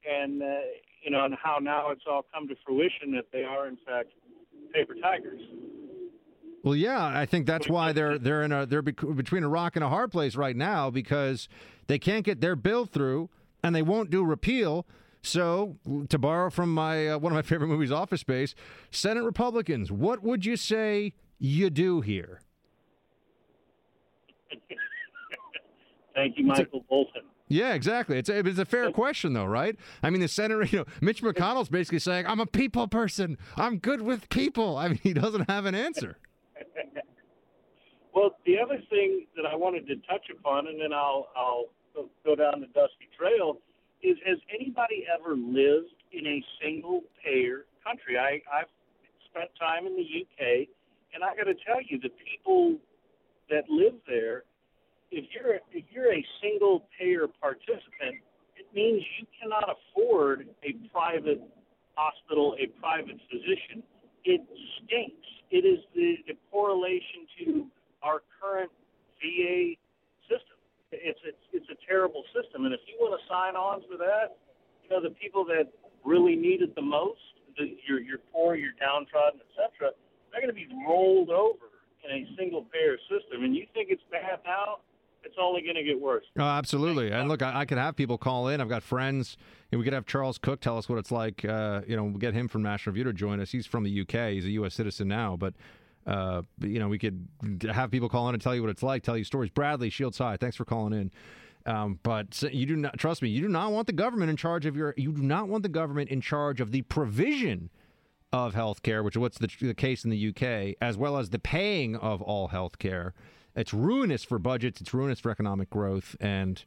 and uh, you know, and how now it's all come to fruition that they are in fact paper tigers. Well, yeah, I think that's why they're they're in a they're between a rock and a hard place right now, because they can't get their bill through and they won't do repeal. So, to borrow from my uh, one of my favorite movies, Office Space, Senate Republicans, what would you say you do here? Thank you, Michael a, Bolton. Yeah, exactly. It's a, it's a fair question, though, right? I mean, the senator, you know, Mitch McConnell's basically saying, I'm a people person. I'm good with people. I mean, he doesn't have an answer. Well, the other thing that I wanted to touch upon, and then I'll, I'll go down the dusty trail, is has anybody ever lived in a single-payer country? I, I've spent time in the U K, and I got to tell you, the people that live there, if you're if you're a single-payer participant, it means you cannot afford a private hospital, a private physician. It stinks. It is the, the correlation to our current V A system. It's, it's it's a terrible system. And if you want to sign on for that, you know, the people that really need it the most, the, you're, you're poor, you're downtrodden, et cetera, they're going to be rolled over in a single-payer system. And you think it's bad now? It's only going to get worse. Oh, absolutely. And look, I, I could have people call in. I've got friends. And we could have Charles Cook tell us what it's like. Uh, you know, we'll get him from National Review to join us. He's from the U K. He's a U S citizen now. But, uh, you know, we could have people call in and tell you what it's like, tell you stories. Bradley, Shields High, thanks for calling in. Um, but you do not, trust me, you do not want the government in charge of your, you do not want the government in charge of the provision of health care, which is what's the, the case in the U K, as well as the paying of all health care. It's ruinous for budgets, it's ruinous for economic growth, and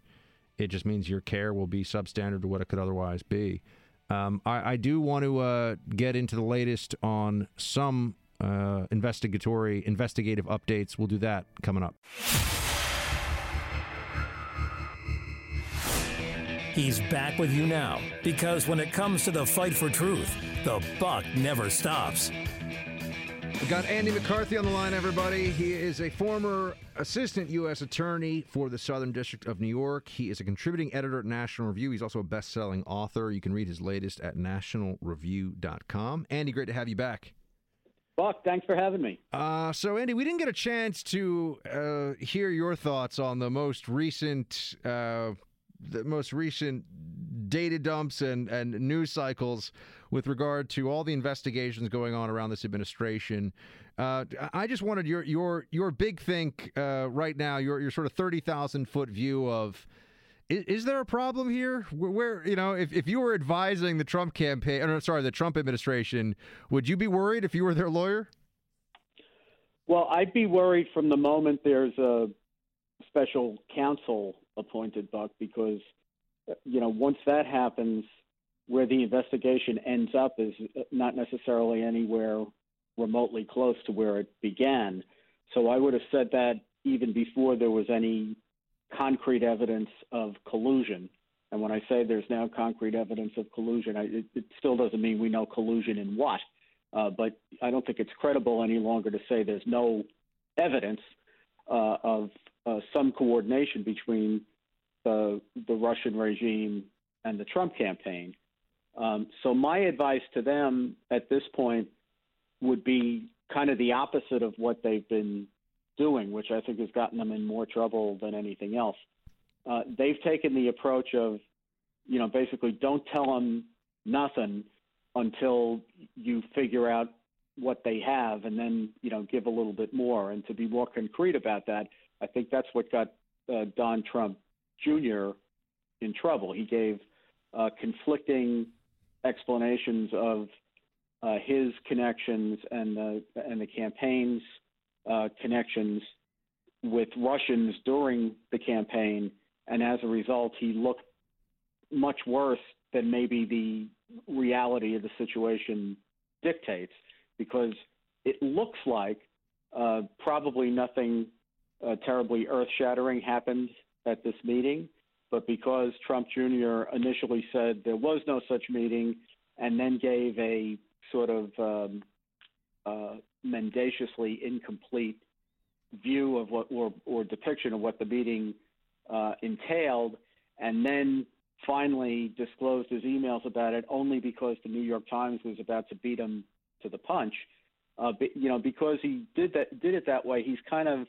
it just means your care will be substandard to what it could otherwise be. Um, I, I do want to uh, get into the latest on some uh, investigatory, investigative updates. We'll do that coming up. He's back with you now, because when it comes to the fight for truth, the buck never stops. We've got Andy McCarthy on the line, everybody. He is a former assistant U S attorney for the Southern District of New York. He is a contributing editor at National Review. He's also a best-selling author. You can read his latest at national review dot com. Andy, great to have you back. Buck, thanks for having me. Uh, so, Andy, we didn't get a chance to uh, hear your thoughts on the most recent uh, the most recent data dumps and, and news cycles with regard to all the investigations going on around this administration. Uh, I just wanted your your your big think uh, right now, your your sort of thirty thousand foot view of, is, is there a problem here? Where, where you know, if, if you were advising the Trump campaign, or sorry, the Trump administration, would you be worried if you were their lawyer? Well, I'd be worried from the moment there's a special counsel appointed, Buck, because, you know, once that happens, where the investigation ends up is not necessarily anywhere remotely close to where it began. So I would have said that even before there was any concrete evidence of collusion. And when I say there's now concrete evidence of collusion, I, it, it still doesn't mean we know collusion in what. Uh, but I don't think it's credible any longer to say there's no evidence uh, of uh, some coordination between the, the Russian regime and the Trump campaign. Um, so my advice to them at this point would be kind of the opposite of what they've been doing, which I think has gotten them in more trouble than anything else. Uh, they've taken the approach of, you know, basically don't tell them nothing until you figure out what they have, and then, you know, give a little bit more. And to be more concrete about that, I think that's what got uh, Don Trump Junior in trouble. He gave uh, conflicting explanations of uh, his connections and the, and the campaign's uh, connections with Russians during the campaign. And as a result, he looked much worse than maybe the reality of the situation dictates, because it looks like uh, probably nothing uh, terribly earth-shattering happened at this meeting. But because Trump Junior initially said there was no such meeting and then gave a sort of um, uh, mendaciously incomplete view of what or, or depiction of what the meeting uh, entailed, and then finally disclosed his emails about it only because the New York Times was about to beat him to the punch, uh, but, you know, because he did that, did it that way, he's kind of,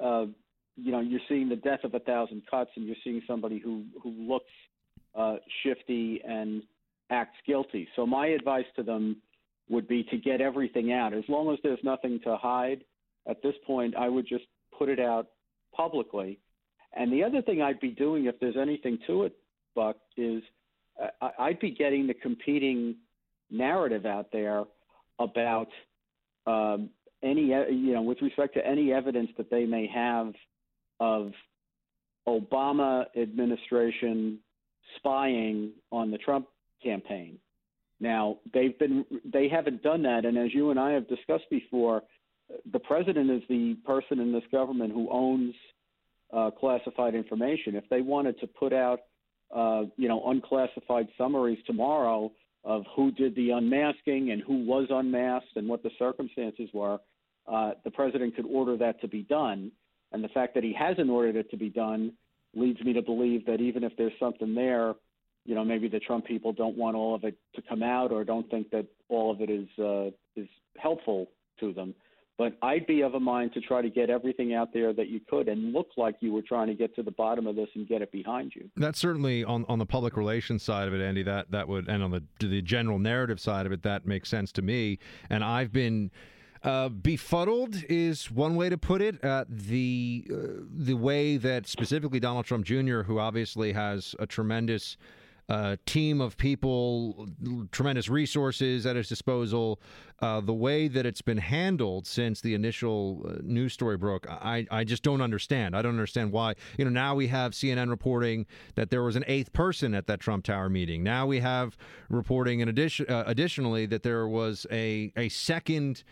uh, you know, you're seeing the death of a thousand cuts, and you're seeing somebody who, who looks uh, shifty and acts guilty. So my advice to them would be to get everything out. As long as there's nothing to hide at this point, I would just put it out publicly. And the other thing I'd be doing, if there's anything to it, Buck, is uh, I'd be getting the competing narrative out there about um, any, you know, with respect to any evidence that they may have of Obama administration spying on the Trump campaign. Now, they've been, they haven't done that. And as you and I have discussed before, the president is the person in this government who owns uh, classified information. If they wanted to put out, uh, you know, unclassified summaries tomorrow of who did the unmasking and who was unmasked and what the circumstances were, uh, the president could order that to be done. And the fact that he hasn't ordered it to be done leads me to believe that even if there's something there, you know, maybe the Trump people don't want all of it to come out or don't think that all of it is uh, is helpful to them. But I'd be of a mind to try to get everything out there that you could and look like you were trying to get to the bottom of this and get it behind you. That's certainly on, on the public relations side of it, Andy, that, that would, and on the, the general narrative side of it, that makes sense to me. And I've been uh, befuddled is one way to put it. Uh, the, uh, the way that specifically Donald Trump Junior, who obviously has a tremendous Uh, team of people, tremendous resources at his disposal. Uh, the way that it's been handled since the initial uh, news story broke, I, I just don't understand. I don't understand why. You know, now we have C N N reporting that there was an eighth person at that Trump Tower meeting. Now we have reporting, in addition, uh, additionally, that there was a a second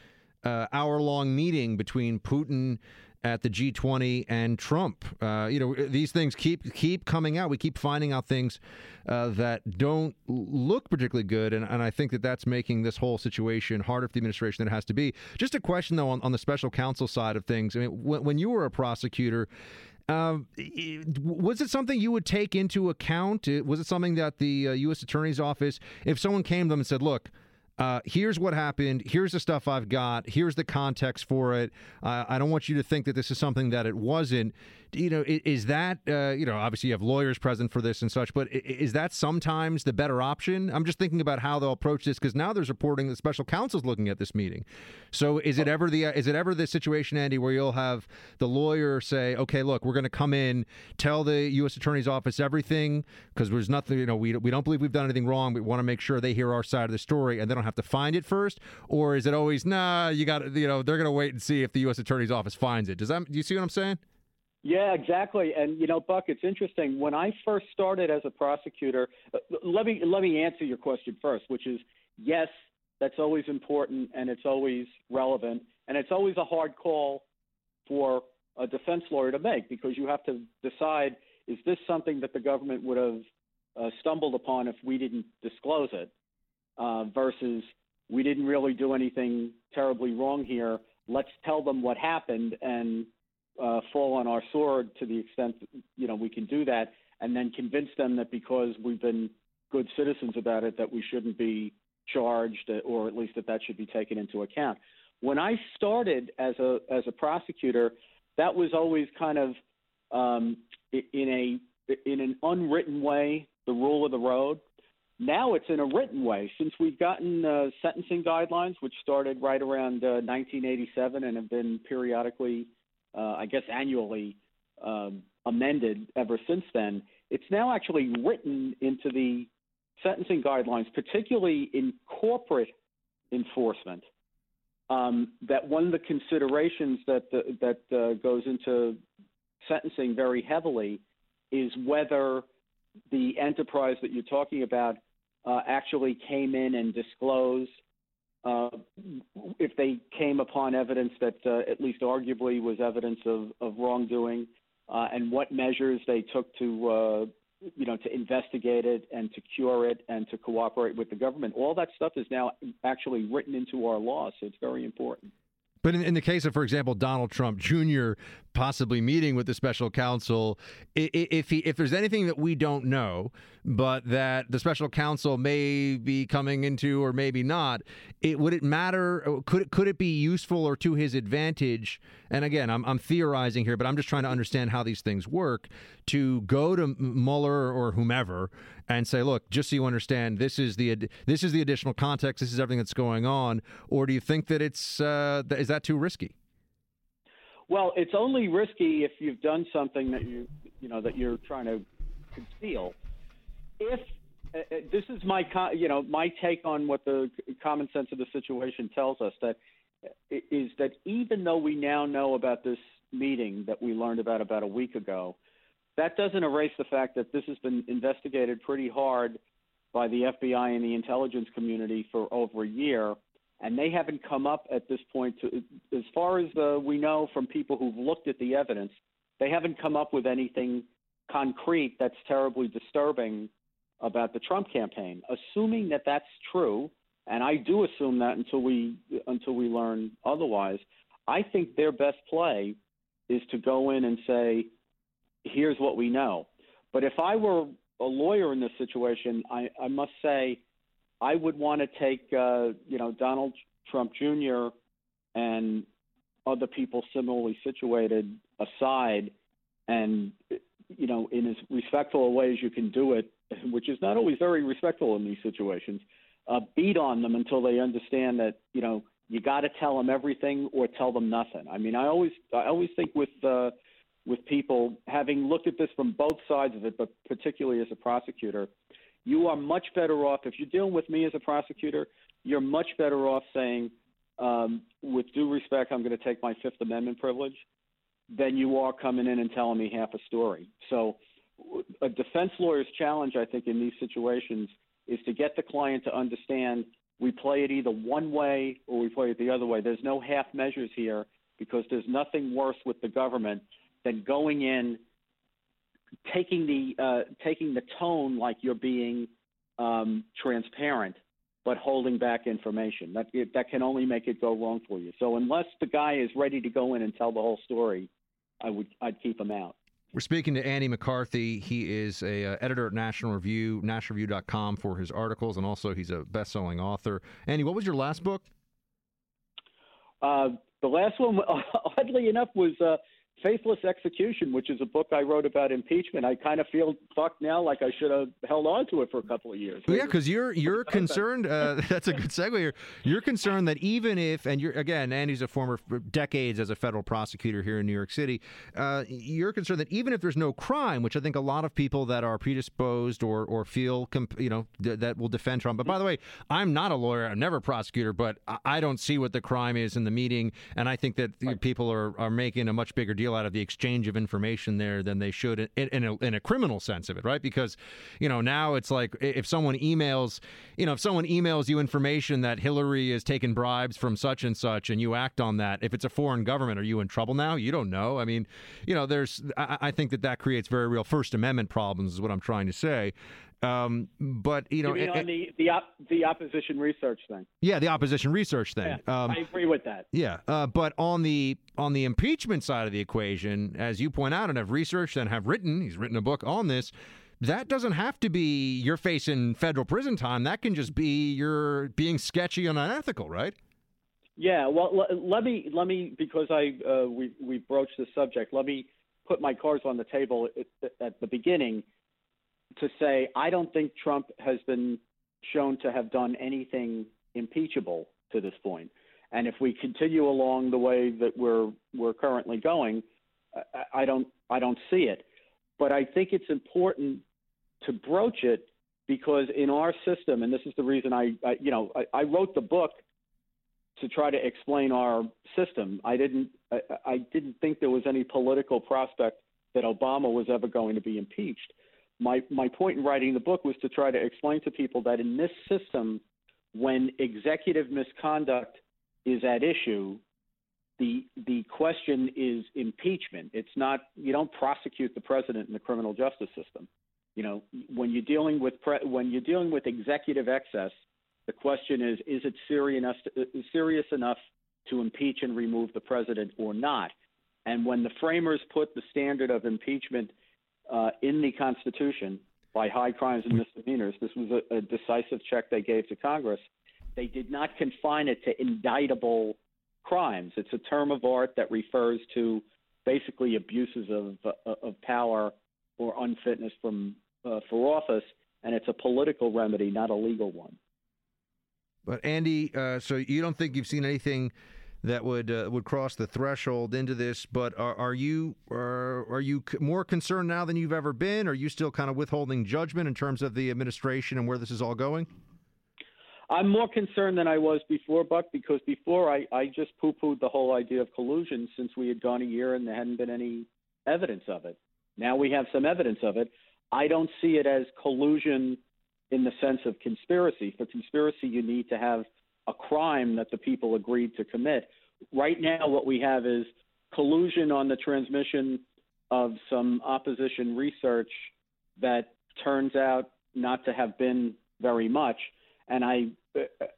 uh, hour-long meeting between Putin at the G twenty and Trump. Uh, you know, these things keep keep coming out. We keep finding out things uh, that don't look particularly good, and, and I think that that's making this whole situation harder for the administration than it has to be. Just a question, though, on, on the special counsel side of things. I mean, when, when you were a prosecutor, uh, was it something you would take into account? Was it something that the uh, U S Attorney's Office, if someone came to them and said, look, Uh, here's what happened, here's the stuff I've got, here's the context for it, uh, I don't want you to think that this is something that it wasn't, you know, is, is that, uh, you know, obviously you have lawyers present for this and such, but is that sometimes the better option? I'm just thinking about how they'll approach this, because now there's reporting that special counsel's looking at this meeting. So is it ever the, is it ever the situation, Andy, where you'll have the lawyer say, okay, look, we're going to come in, tell the U S Attorney's Office everything, because there's nothing, you know, we, we don't believe we've done anything wrong, we want to make sure they hear our side of the story, and they don't have to find it first? Or is it always, nah, you got to, you know, they're going to wait and see if the U S Attorney's Office finds it? Does that, do you see what I'm saying? Yeah, exactly. And, you know, Buck, it's interesting. When I first started as a prosecutor, let me, let me answer your question first, which is, yes, that's always important and it's always relevant. And it's always a hard call for a defense lawyer to make, because you have to decide, is this something that the government would have uh, stumbled upon if we didn't disclose it? Uh, versus, we didn't really do anything terribly wrong here, let's tell them what happened and uh, fall on our sword to the extent that, you know, we can do that, and then convince them that because we've been good citizens about it that we shouldn't be charged, or at least that that should be taken into account. When I started as a as a prosecutor, that was always kind of um, in a in an unwritten way, the rule of the road. Now it's in a written way, since we've gotten uh, sentencing guidelines, which started right around uh, nineteen eighty-seven and have been periodically, uh, I guess annually, um, amended ever since then. It's now actually written into the sentencing guidelines, particularly in corporate enforcement, um, that one of the considerations that the, that uh, goes into sentencing very heavily is whether the enterprise that you're talking about uh, actually came in and disclosed, uh, if they came upon evidence that uh, at least arguably was evidence of, of wrongdoing, uh, and what measures they took to uh, you know, to investigate it and to cure it and to cooperate with the government. All that stuff is now actually written into our law, so it's very important. But in, in the case of, for example, Donald Trump Junior possibly meeting with the special counsel, if he, if there's anything that we don't know, but that the special counsel may be coming into or maybe not, it would it matter? Could it could it be useful or to his advantage? And again, I'm I'm theorizing here, but I'm just trying to understand how these things work. To go to Mueller or whomever and say, look, just so you understand, this is the this is the additional context. This is everything that's going on. Or do you think that it's uh, is that too risky? Well, it's only risky if you've done something that you you know that you're trying to conceal. If uh, this is my you know my take on what the common sense of the situation tells us, that is that even though we now know about this meeting that we learned about about a week ago, that doesn't erase the fact that this has been investigated pretty hard by the F B I and the intelligence community for over a year. And they haven't come up at this point, to, as far as uh, we know from people who've looked at the evidence, they haven't come up with anything concrete that's terribly disturbing about the Trump campaign. Assuming that that's true, and I do assume that until we until we learn otherwise, I think their best play is to go in and say, here's what we know. But if I were a lawyer in this situation, I, I must say, I would want to take, uh, you know, Donald Trump Junior and other people similarly situated aside and, you know, in as respectful a way as you can do it, which is not always very respectful in these situations, uh, beat on them until they understand that, you know, you got to tell them everything or tell them nothing. I mean, I always I always think with uh, with people, having looked at this from both sides of it, but particularly as a prosecutor, you are much better off, if you're dealing with me as a prosecutor, you're much better off saying, um, with due respect, I'm going to take my Fifth Amendment privilege, than you are coming in and telling me half a story. So a defense lawyer's challenge, I think, in these situations is to get the client to understand we play it either one way or we play it the other way. There's no half measures here, because there's nothing worse with the government than going in, taking the uh, taking the tone like you're being um, transparent, but holding back information. That that can only make it go wrong for you. So unless the guy is ready to go in and tell the whole story, I would I'd keep him out. We're speaking to Andy McCarthy. He is a uh, editor at National Review, national review dot com for his articles, and also he's a best-selling author. Andy, what was your last book? Uh, the last one, oddly enough, was. Uh, Faithless Execution, which is a book I wrote about impeachment. I kind of feel fucked now, like I should have held on to it for a couple of years. Yeah, because you're you're concerned. Uh, that's a good segue here. You're concerned that even if, and you're again, Andy's a former decades as a federal prosecutor here in New York City. Uh, you're concerned that even if there's no crime, which I think a lot of people that are predisposed or or feel, comp- you know, d- that will defend Trump. But by the way, I'm not a lawyer. I'm never a prosecutor, but I, I don't see what the crime is in the meeting, and I think that right. people are are making a much bigger deal out of the exchange of information there than they should in, in, a, in a criminal sense of it, right? Because, you know, now it's like if someone emails, you know, if someone emails you information that Hillary is taking bribes from such and such and you act on that, if it's a foreign government, are you in trouble now? You don't know. I mean, you know, there's I, I think that that creates very real First Amendment problems is what I'm trying to say. Um, but, you know, you mean on it, the, the, op- the opposition research thing. Yeah. The opposition research thing. Yeah, um, I agree with that. Yeah. Uh, but on the on the impeachment side of the equation, as you point out and have researched and have written, he's written a book on this. that doesn't have to be you're facing federal prison time. That can just be you're being sketchy and unethical, right? Yeah. Well, l- let me let me because I uh, we we broached the subject. Let me put my cards on the table at, at the beginning to say I don't think Trump has been shown to have done anything impeachable to this point. And if we continue along the way that we're we're currently going, I, I don't I don't see it. But I think it's important to broach it because in our system, and this is the reason I, I you know, I, I wrote the book to try to explain our system. I didn't I, I didn't think there was any political prospect that Obama was ever going to be impeached. My my point in writing the book was to try to explain to people that in this system, when executive misconduct is at issue, the the question is impeachment. It's not you don't prosecute the president in the criminal justice system. You know, when you're dealing with pre, when you're dealing with executive excess, the question is is it serious enough to, serious enough to impeach and remove the president or not? And when the framers put the standard of impeachment uh, in the Constitution by high crimes and misdemeanors, this was a, a decisive check they gave to Congress. They did not confine it to indictable crimes. It's a term of art that refers to basically abuses of uh, of power or unfitness from uh, for office, and it's a political remedy, not a legal one. But Andy, uh, so you don't think you've seen anything that would uh, would cross the threshold into this? But are, are you are, are you more concerned now than you've ever been? Are you still kind of withholding judgment in terms of the administration and where this is all going? I'm more concerned than I was before, Buck, because before I, I just poo-pooed the whole idea of collusion since we had gone a year and there hadn't been any evidence of it. Now we have some evidence of it. I don't see it as collusion in the sense of conspiracy. For conspiracy, you need to have a crime that the people agreed to commit. Right now what we have is collusion on the transmission of some opposition research that turns out not to have been very much. And I,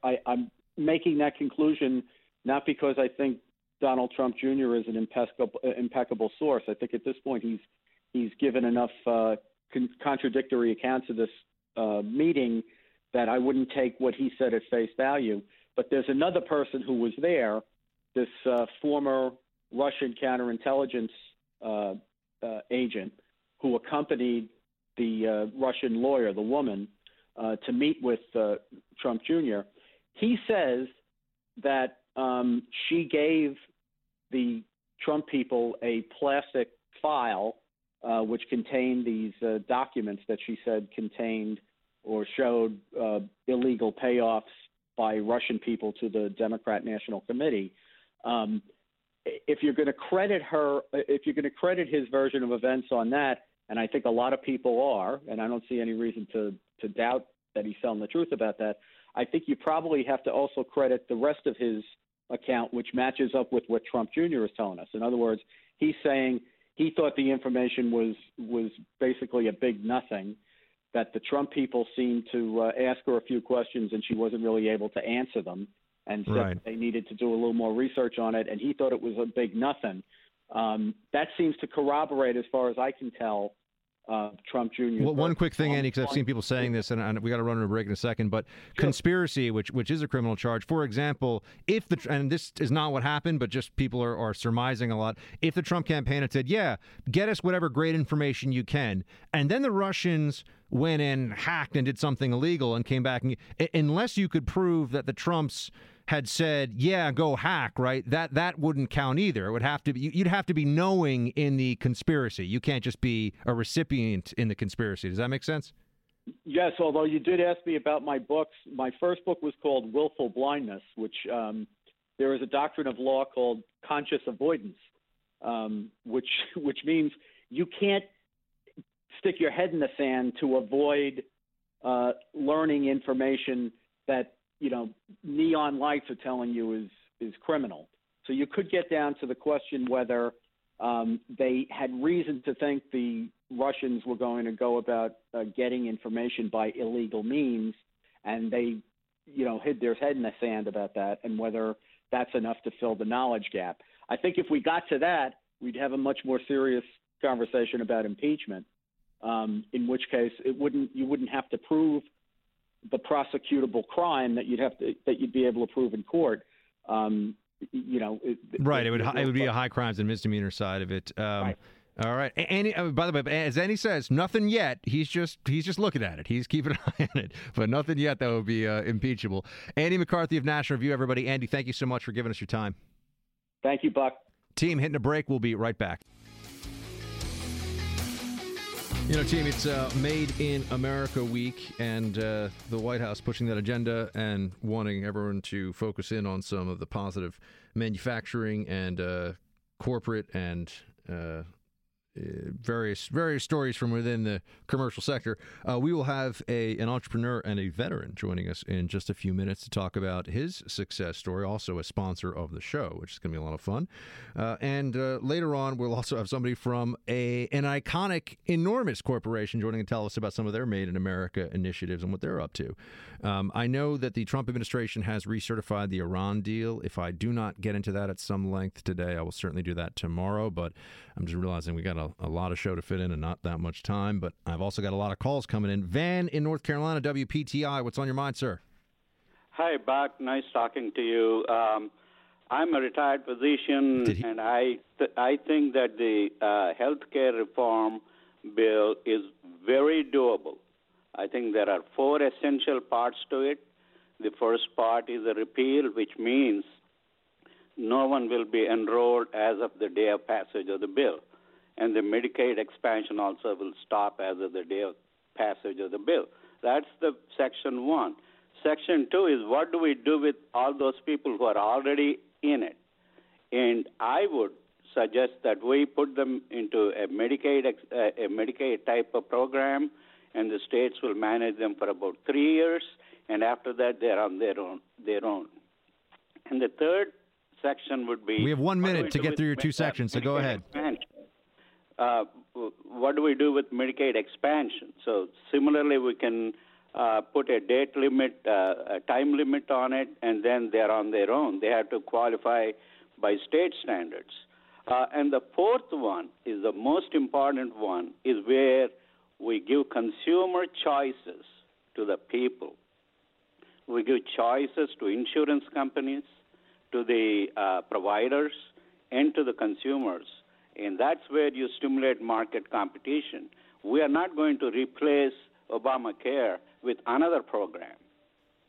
I, I'm making that conclusion not because I think Donald Trump Junior is an impeccable, impeccable source. I think at this point he's he's given enough uh, con- contradictory accounts of this uh, meeting that I wouldn't take what he said at face value. But there's another person who was there, this uh, former Russian counterintelligence uh, uh, agent who accompanied the uh, Russian lawyer, the woman, Uh, to meet with uh, Trump Junior He says that um, she gave the Trump people a plastic file uh, which contained these uh, documents that she said contained or showed uh, illegal payoffs by Russian people to the Democrat National Committee. Um, if you're going to credit her, if you're going to credit his version of events on that, and I think a lot of people are, and I don't see any reason to to doubt that he's telling the truth about that, I think you probably have to also credit the rest of his account, which matches up with what Trump Junior is telling us. In other words, he's saying he thought the information was was basically a big nothing, that the Trump people seemed to uh, ask her a few questions and she wasn't really able to answer them, and said right. They needed to do a little more research on it, and he thought it was a big nothing. Um, that seems to corroborate, as far as I can tell, Uh, Trump Junior Well, one quick thing, Andy, because I've seen people saying this, and, and we got to run into a break in a second. But sure. Conspiracy, which which is a criminal charge, for example, if the and this is not what happened, but just people are, are surmising a lot. If the Trump campaign had said, "Yeah, get us whatever great information you can," and then the Russians went in, hacked, and did something illegal, and came back, and unless you could prove that the Trumps had said, "Yeah, go hack," right? That that wouldn't count either. It would have to be, you'd have to be knowing in the conspiracy. You can't just be a recipient in the conspiracy. Does that make sense? Yes. Although you did ask me about my books, my first book was called Willful Blindness, which um, there is a doctrine of law called conscious avoidance, um, which which means you can't stick your head in the sand to avoid uh, learning information that, you know, neon lights are telling you is is criminal. So you could get down to the question whether um, they had reason to think the Russians were going to go about uh, getting information by illegal means, and they, you know, hid their head in the sand about that, and whether that's enough to fill the knowledge gap. I think if we got to that, we'd have a much more serious conversation about impeachment. um, in which case it wouldn't you wouldn't have to prove the prosecutable crime that you'd have to that you'd be able to prove in court. Um, you know, it, right? It, it would it would be a high crimes and misdemeanor side of it. Um, right. All right. Andy, by the way, as Andy says, nothing yet. He's just he's just looking at it. He's keeping an eye on it, but nothing yet that would be uh, impeachable. Andy McCarthy of National Review, everybody. Andy, thank you so much for giving us your time. Thank you, Buck. Team, hitting a break. We'll be right back. You know, team, it's uh, Made in America week, and uh, the White House pushing that agenda and wanting everyone to focus in on some of the positive manufacturing and uh, corporate and uh, various various stories from within the commercial sector. Uh, we will have a an entrepreneur and a veteran joining us in just a few minutes to talk about his success story, also a sponsor of the show, which is going to be a lot of fun. Uh, and uh, later on, we'll also have somebody from a an iconic, enormous corporation joining and tell us about some of their Made in America initiatives and what they're up to. Um, I know that the Trump administration has recertified the Iran deal. If I do not get into that at some length today, I will certainly do that tomorrow, but I'm just realizing we got a A lot of show to fit in and not that much time, but I've also got a lot of calls coming in. Van in North Carolina, W P T I, what's on your mind, sir? Hi, Buck. Nice talking to you. Um, I'm a retired physician, he- and I th- I think that the uh, health care reform bill is very doable. I think there are four essential parts to it. The first part is a repeal, which means no one will be enrolled as of the day of passage of the bill. And the Medicaid expansion also will stop as of the day of passage of the bill. That's the section one. Section two is what do we do with all those people who are already in it? And I would suggest that we put them into a Medicaid a Medicaid type of program, and the states will manage them for about three years, and after that they're on their own. Their own. And the third section would be... We have one minute to get through your two sections, so go ahead. Expansion. Uh, what do we do with Medicaid expansion? So similarly, we can uh, put a date limit, uh, a time limit on it, and then they're on their own. They have to qualify by state standards. Uh, and the fourth one is the most important one, is where we give consumer choices to the people. We give choices to insurance companies, to the uh, providers, and to the consumers. And that's where you stimulate market competition. We are not going to replace Obamacare with another program.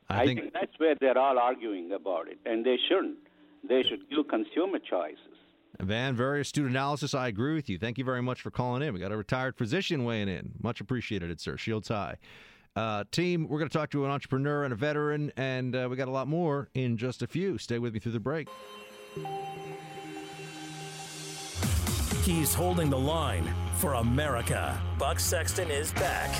I, I think, think that's where they're all arguing about it, and they shouldn't. They should give consumer choices. Van, very astute analysis. I agree with you. Thank you very much for calling in. We got a retired physician weighing in. Much appreciated, sir. Shields high. Uh, team, we're going to talk to an entrepreneur and a veteran, and uh, we got a lot more in just a few. Stay with me through the break. He's holding the line for America. Buck Sexton is back.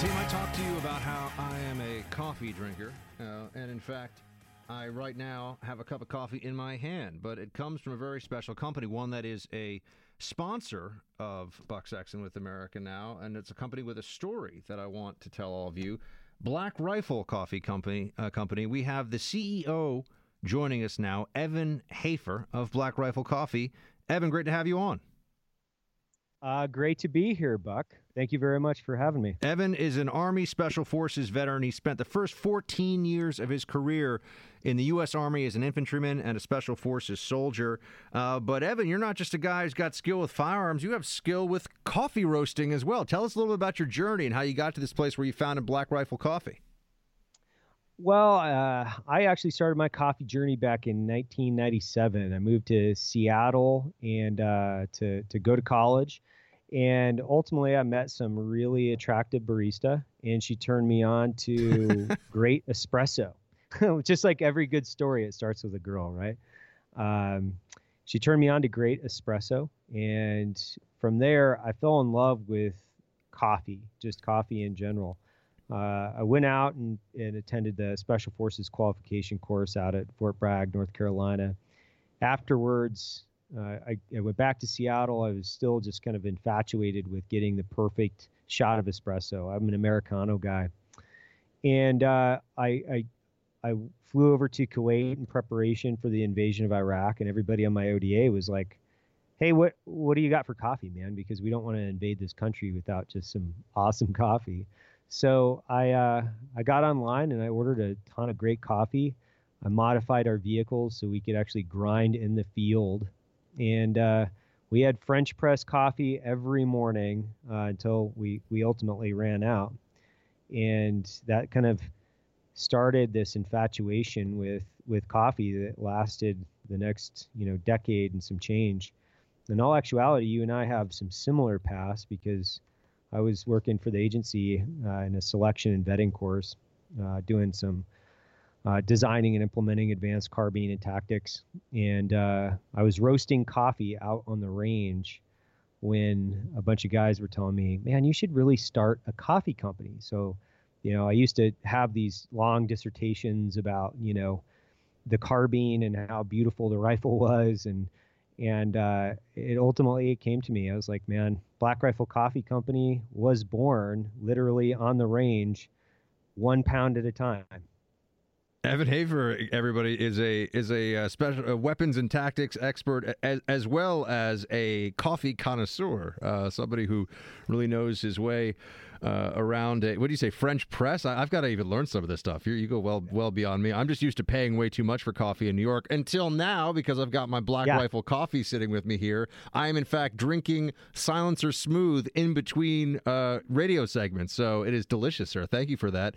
Team, I talked to you about how I am a coffee drinker. Uh, and in fact, I right now have a cup of coffee in my hand. But it comes from a very special company, one that is a sponsor of Buck Sexton with America Now. And it's a company with a story that I want to tell all of you. Black Rifle Coffee Company. Uh, company. We have the C E O joining us now, Evan Hafer of Black Rifle Coffee. Evan, great to have you on. Uh, great to be here, Buck. Thank you very much for having me. Evan is an Army Special Forces veteran. He spent the first fourteen years of his career in the U S. Army as an infantryman and a Special Forces soldier. Uh, but, Evan, you're not just a guy who's got skill with firearms. You have skill with coffee roasting as well. Tell us a little bit about your journey and how you got to this place where you founded Black Rifle Coffee. Well, uh, I actually started my coffee journey back in nineteen ninety-seven. I moved to Seattle and uh, to to go to college, and ultimately I met some really attractive barista, and she turned me on to great espresso. Just like every good story, it starts with a girl, right? Um, she turned me on to great espresso, and from there I fell in love with coffee, just coffee in general. Uh, I went out and, and attended the Special Forces qualification course out at Fort Bragg, North Carolina. Afterwards, uh, I, I went back to Seattle. I was still just kind of infatuated with getting the perfect shot of espresso. I'm an Americano guy. And uh, I, I I flew over to Kuwait in preparation for the invasion of Iraq, and everybody on my O D A was like, hey, what what do you got for coffee, man? Because we don't want to invade this country without just some awesome coffee. So I uh, I got online and I ordered a ton of great coffee. I modified our vehicles so we could actually grind in the field. And uh, we had French press coffee every morning uh, until we, we ultimately ran out. And that kind of started this infatuation with, with coffee that lasted the next, you know, decade and some change. In all actuality, you and I have some similar paths because I was working for the agency uh, in a selection and vetting course, uh, doing some uh, designing and implementing advanced carbine and tactics. And uh, I was roasting coffee out on the range when a bunch of guys were telling me, man, you should really start a coffee company. So, you know, I used to have these long dissertations about, you know, the carbine and how beautiful the rifle was. And And uh, it ultimately came to me. I was like, man, Black Rifle Coffee Company was born literally on the range, one pound at a time. Evan Hafer, everybody, is a is a uh, special uh, weapons and tactics expert, as, as well as a coffee connoisseur, uh, somebody who really knows his way uh, around. A, what do you say, French press? I, I've got to even learn some of this stuff. You're, you go well well beyond me. I'm just used to paying way too much for coffee in New York until now, because I've got my Black yeah. Rifle coffee sitting with me here. I am in fact drinking Silencer Smooth in between uh, radio segments, so it is delicious, sir. Thank you for that.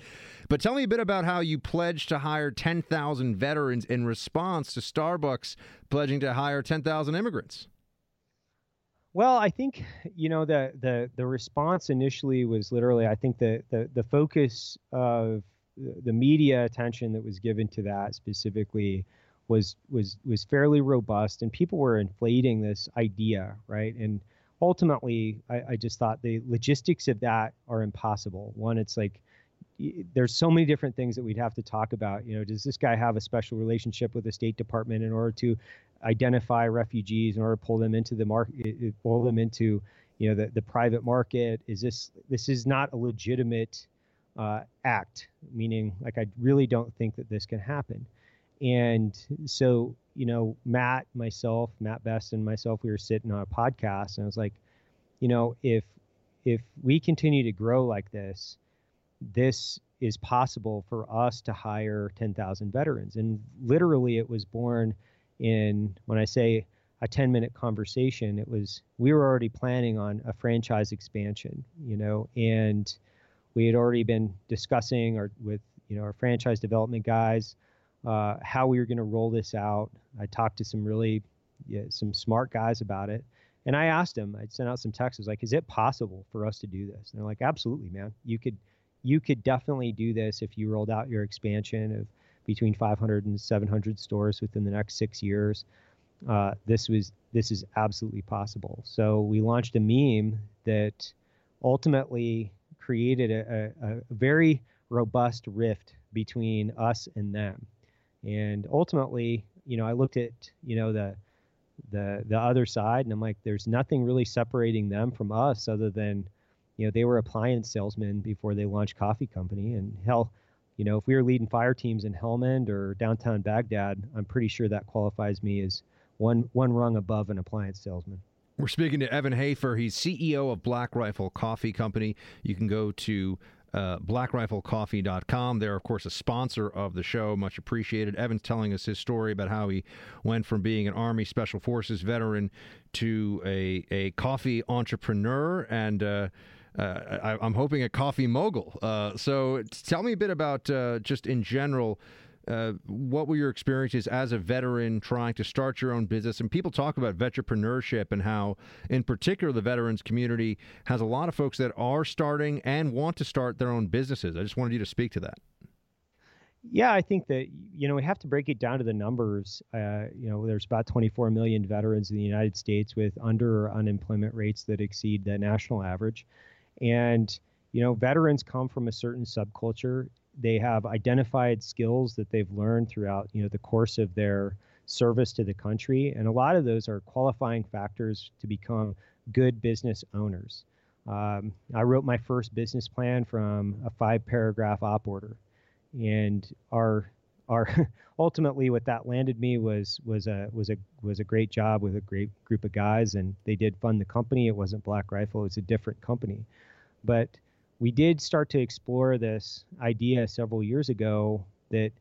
But tell me a bit about how you pledged to hire ten thousand veterans in response to Starbucks pledging to hire ten thousand immigrants. Well, I think, you know, the the the response initially was literally, I think the the, the focus of the media attention that was given to that specifically was was was fairly robust, and people were inflating this idea, right? And ultimately, I, I just thought the logistics of that are impossible. One, it's like, there's so many different things that we'd have to talk about. You know, does this guy have a special relationship with the State Department in order to identify refugees, in order to pull them into the market, pull them into, you know, the, the private market? Is this, this is not a legitimate uh, act, meaning like, I really don't think that this can happen. And so, you know, Matt, myself, Matt Best and myself, we were sitting on a podcast and I was like, you know, if, if we continue to grow like this, this is possible for us to hire ten thousand veterans. And literally it was born in, when I say a ten minute conversation, it was, we were already planning on a franchise expansion, you know, and we had already been discussing our, with, you know, our franchise development guys, uh, how we were going to roll this out. I talked to some really, yeah, some smart guys about it. And I asked them, I sent out some texts, I was like, is it possible for us to do this? And they're like, absolutely, man. You could, you could definitely do this if you rolled out your expansion of between five hundred and seven hundred stores within the next six years. Uh, this was this is absolutely possible. So we launched a meme that ultimately created a, a, a very robust rift between us and them. And ultimately, you know, I looked at, you know, the the the other side, and I'm like, there's nothing really separating them from us other than, you know, they were appliance salesmen before they launched coffee company. And hell, you know, if we were leading fire teams in Helmand or downtown Baghdad, I'm pretty sure that qualifies me as one one rung above an appliance salesman. We're speaking to Evan Hafer. He's C E O of Black Rifle Coffee Company. You can go to uh, black rifle coffee dot com. They're, of course, a sponsor of the show. Much appreciated. Evan's telling us his story about how he went from being an Army Special Forces veteran to a, a coffee entrepreneur and uh Uh, I, I'm hoping a coffee mogul. Uh, so tell me a bit about uh, just in general, uh, what were your experiences as a veteran trying to start your own business? And people talk about vetrepreneurship and how, in particular, the veterans community has a lot of folks that are starting and want to start their own businesses. I just wanted you to speak to that. Yeah, I think that, you know, we have to break it down to the numbers. Uh, you know, there's about twenty-four million veterans in the United States with under or unemployment rates that exceed the national average. And, you know, veterans come from a certain subculture. They have identified skills that they've learned throughout, you know, the course of their service to the country. And a lot of those are qualifying factors to become good business owners. Um, I wrote my first business plan from a five paragraph op order. And our our ultimately what that landed me was was a was a was a great job with a great group of guys, and they did fund the company. It wasn't Black Rifle; it's a different company. But we did start to explore this idea several years ago that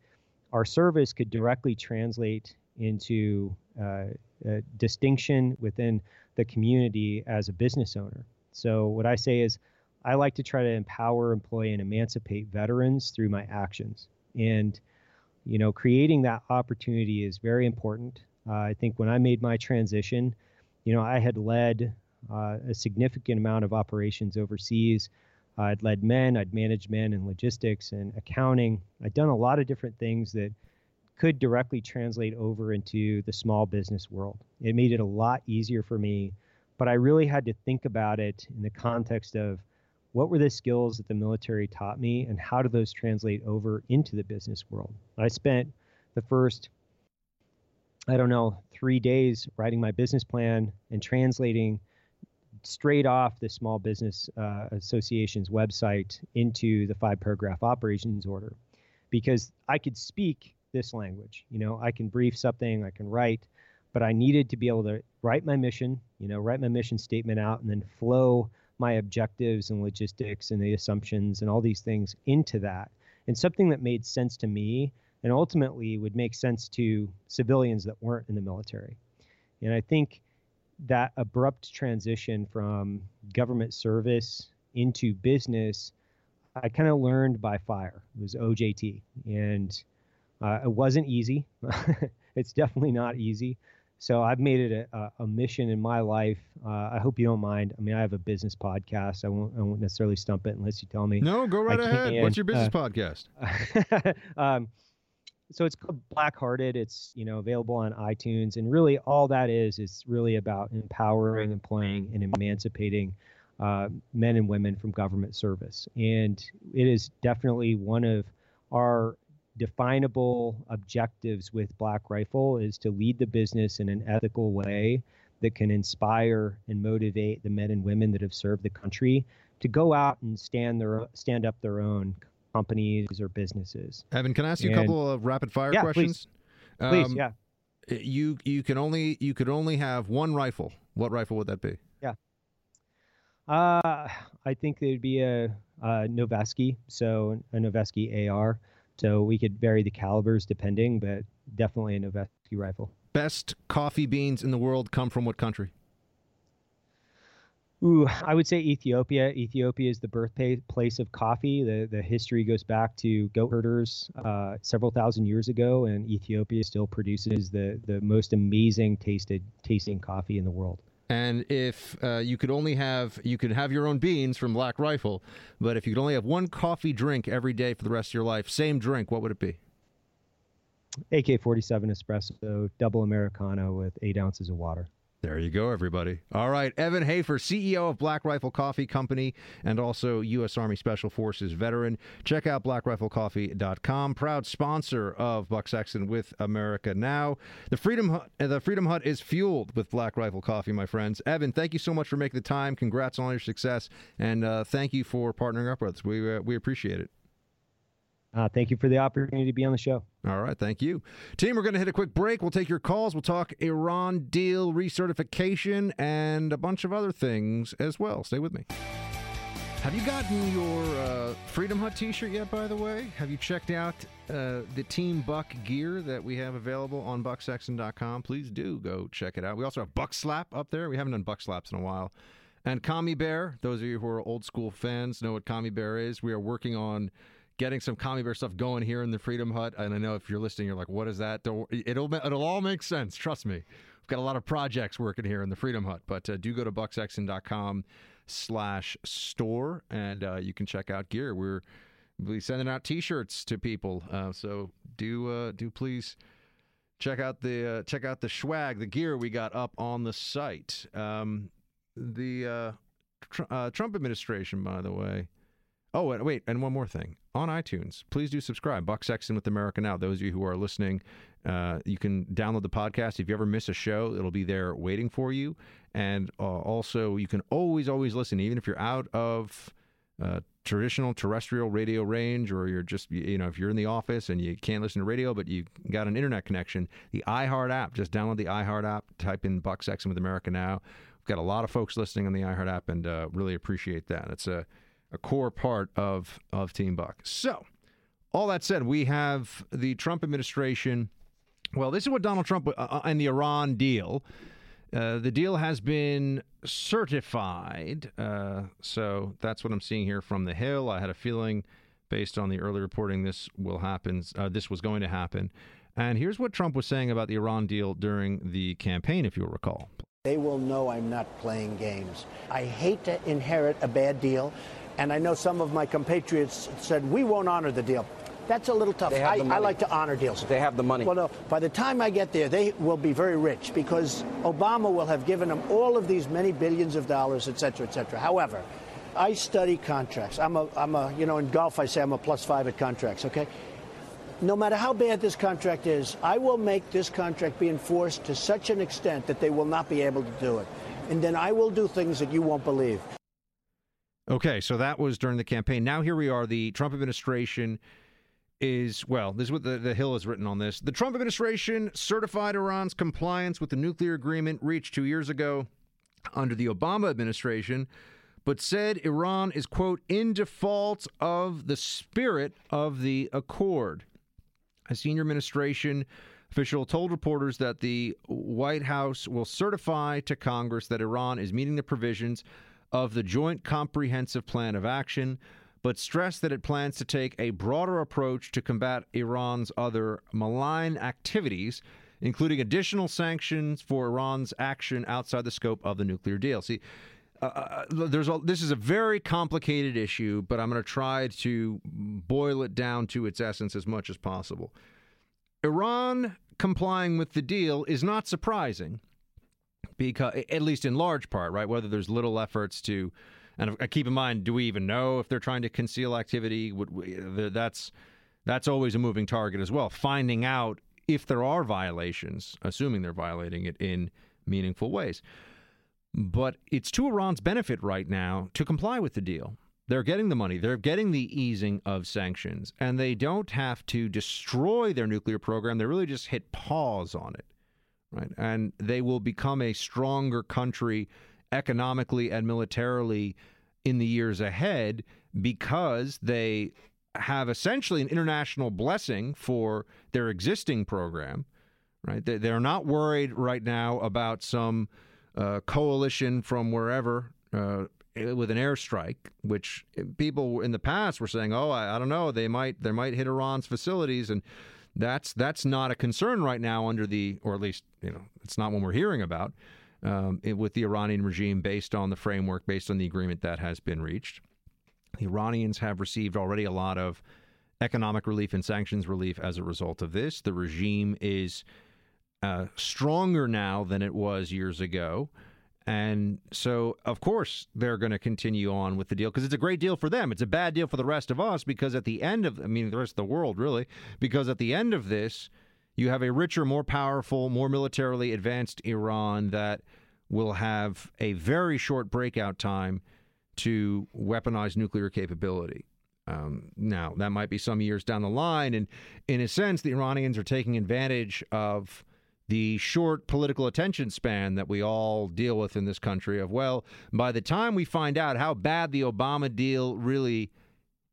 our service could directly translate into uh, a distinction within the community as a business owner. So what I say is, I like to try to empower, employ, and emancipate veterans through my actions. And, you know, creating that opportunity is very important. Uh, I think when I made my transition, you know, I had led uh, a significant amount of operations overseas. Uh, I'd led men, I'd managed men in logistics and accounting. I'd done a lot of different things that could directly translate over into the small business world. It made it a lot easier for me, but I really had to think about it in the context of what were the skills that the military taught me and how do those translate over into the business world? I spent the first, I don't know, three days writing my business plan and translating straight off the Small Business uh, Association's website into the five-paragraph operations order, because I could speak this language. You know, I can brief something, I can write, but I needed to be able to write my mission, you know, write my mission statement out and then flow my objectives and logistics and the assumptions and all these things into that. And something that made sense to me and ultimately would make sense to civilians that weren't in the military. And I think that abrupt transition from government service into business, I kind of learned by fire. It was O J T. And uh, it wasn't easy. It's definitely not easy. So I've made it a, a mission in my life. Uh, I hope you don't mind. I mean, I have a business podcast. I won't, I won't necessarily stump it unless you tell me. No, go right ahead. What's your business uh, podcast? um, so it's called Black Hearted. It's, you know, available on iTunes. And really all that is, is really about empowering, employing, and emancipating uh, men and women from government service. And it is definitely one of our definable objectives with Black Rifle is to lead the business in an ethical way that can inspire and motivate the men and women that have served the country to go out and stand their stand up their own companies or businesses. Evan, can I ask you and, a couple of rapid fire yeah, questions? Please. Um, please, yeah. You you can only you could only have one rifle. What rifle would that be? Yeah. Uh, I think it would be a, a Noveski, so a Noveski A R. So we could vary the calibers depending, but definitely a Noveski rifle. Best coffee beans in the world come from what country? Ooh, I would say Ethiopia. Ethiopia is the birthplace of coffee. The the history goes back to goat herders uh, several thousand years ago, and Ethiopia still produces the, the most amazing tasted tasting coffee in the world. And if uh, you could only have, you could have your own beans from Black Rifle, but if you could only have one coffee drink every day for the rest of your life, same drink, what would it be? A K forty-seven espresso, double Americano with eight ounces of water. There you go, everybody. All right. Evan Hafer, C E O of Black Rifle Coffee Company and also U S Army Special Forces veteran. Check out black rifle coffee dot com. Proud sponsor of Buck Sexton with America Now. The Freedom Hut, the Freedom Hut is fueled with Black Rifle Coffee, my friends. Evan, thank you so much for making the time. Congrats on all your success. And uh, thank you for partnering up with us. We, uh, we appreciate it. Uh, thank you for the opportunity to be on the show. All right. Thank you. Team, we're going to hit a quick break. We'll take your calls. We'll talk Iran deal recertification and a bunch of other things as well. Stay with me. Have you gotten your uh, Freedom Hut t-shirt yet, by the way? Have you checked out uh, the Team Buck gear that we have available on buck sexton dot com? Please do go check it out. We also have Buck Slap up there. We haven't done Buck Slaps in a while. And Commie Bear, those of you who are old school fans know what Commie Bear is. We are working on getting some Commie Bear stuff going here in the Freedom Hut. And I know if you're listening, you're like, what is that? Don't, it'll it'll all make sense. Trust me. We've got a lot of projects working here in the Freedom Hut. But uh, do go to buck sexton dot com slash store, and uh, you can check out gear. We're we're sending out T-shirts to people. Uh, so do uh, do please check out the uh, check out the swag, the gear we got up on the site. Um, the uh, tr- uh, Trump administration, by the way. Oh, and wait, and one more thing. On iTunes, please do subscribe. Buck Sexton with America Now. Those of you who are listening, uh, you can download the podcast. If you ever miss a show, it'll be there waiting for you. And uh, also, you can always, always listen. Even if you're out of uh, traditional terrestrial radio range, or you're just, you know, if you're in the office and you can't listen to radio, but you got an internet connection, the iHeart app, just download the iHeart app, type in Buck Sexton with America Now. We've got a lot of folks listening on the iHeart app, and uh, really appreciate that. It's a, a core part of, of Team Buck. So all that said, we have the Trump administration. Well, this is what Donald Trump uh, and the Iran deal. Uh, the deal has been certified, uh, so that's what I'm seeing here from the Hill. I had a feeling, based on the early reporting, this will happen. Uh, this was going to happen. And here's what Trump was saying about the Iran deal during the campaign, if you'll recall. They will know I'm not playing games. I hate to inherit a bad deal, and I know some of my compatriots said, we won't honor the deal. That's a little tough. I, I like to honor deals. They have the money. Well, no. By the time I get there, they will be very rich because Obama will have given them all of these many billions of dollars, et cetera, et cetera. However, I study contracts. I'm a, I'm a, you know, in golf, I say I'm a plus five at contracts, okay? No matter how bad this contract is, I will make this contract be enforced to such an extent that they will not be able to do it. And then I will do things that you won't believe. Okay, so that was during the campaign. Now here we are, the Trump administration is, well, this is what the, the Hill has written on this. The Trump administration certified Iran's compliance with the nuclear agreement reached two years ago under the Obama administration, but said Iran is, quote, in default of the spirit of the accord. A senior administration official told reporters that the White House will certify to Congress that Iran is meeting the provisions of the Joint Comprehensive Plan of Action, but stressed that it plans to take a broader approach to combat Iran's other malign activities, including additional sanctions for Iran's action outside the scope of the nuclear deal. See, uh, there's a, this is a very complicated issue, but I'm going to try to boil it down to its essence as much as possible. Iran complying with the deal is not surprising, because at least in large part, right, whether there's little efforts to... And keep in mind, do we even know if they're trying to conceal activity? Would we, that's that's always a moving target as well. Finding out if there are violations, assuming they're violating it in meaningful ways. But it's to Iran's benefit right now to comply with the deal. They're getting the money. They're getting the easing of sanctions. And they don't have to destroy their nuclear program. They really just hit pause on it, right? And they will become a stronger country economically and militarily in the years ahead, because they have essentially an international blessing for their existing program, right? They're not worried right now about some uh, coalition from wherever uh, with an airstrike, which people in the past were saying, oh, I, I don't know, they might they might hit Iran's facilities, and that's that's not a concern right now under the, or at least, you know, it's not one we're hearing about. Um, it, with the Iranian regime, based on the framework, based on the agreement that has been reached. The Iranians have received already a lot of economic relief and sanctions relief as a result of this. The regime is uh, stronger now than it was years ago. And so, of course, they're going to continue on with the deal because it's a great deal for them. It's a bad deal for the rest of us because at the end of, I mean, the rest of the world, really, because at the end of this, you have a richer, more powerful, more militarily advanced Iran that will have a very short breakout time to weaponize nuclear capability. Um, now, that might be some years down the line, and in a sense, the Iranians are taking advantage of the short political attention span that we all deal with in this country of, well, by the time we find out how bad the Obama deal really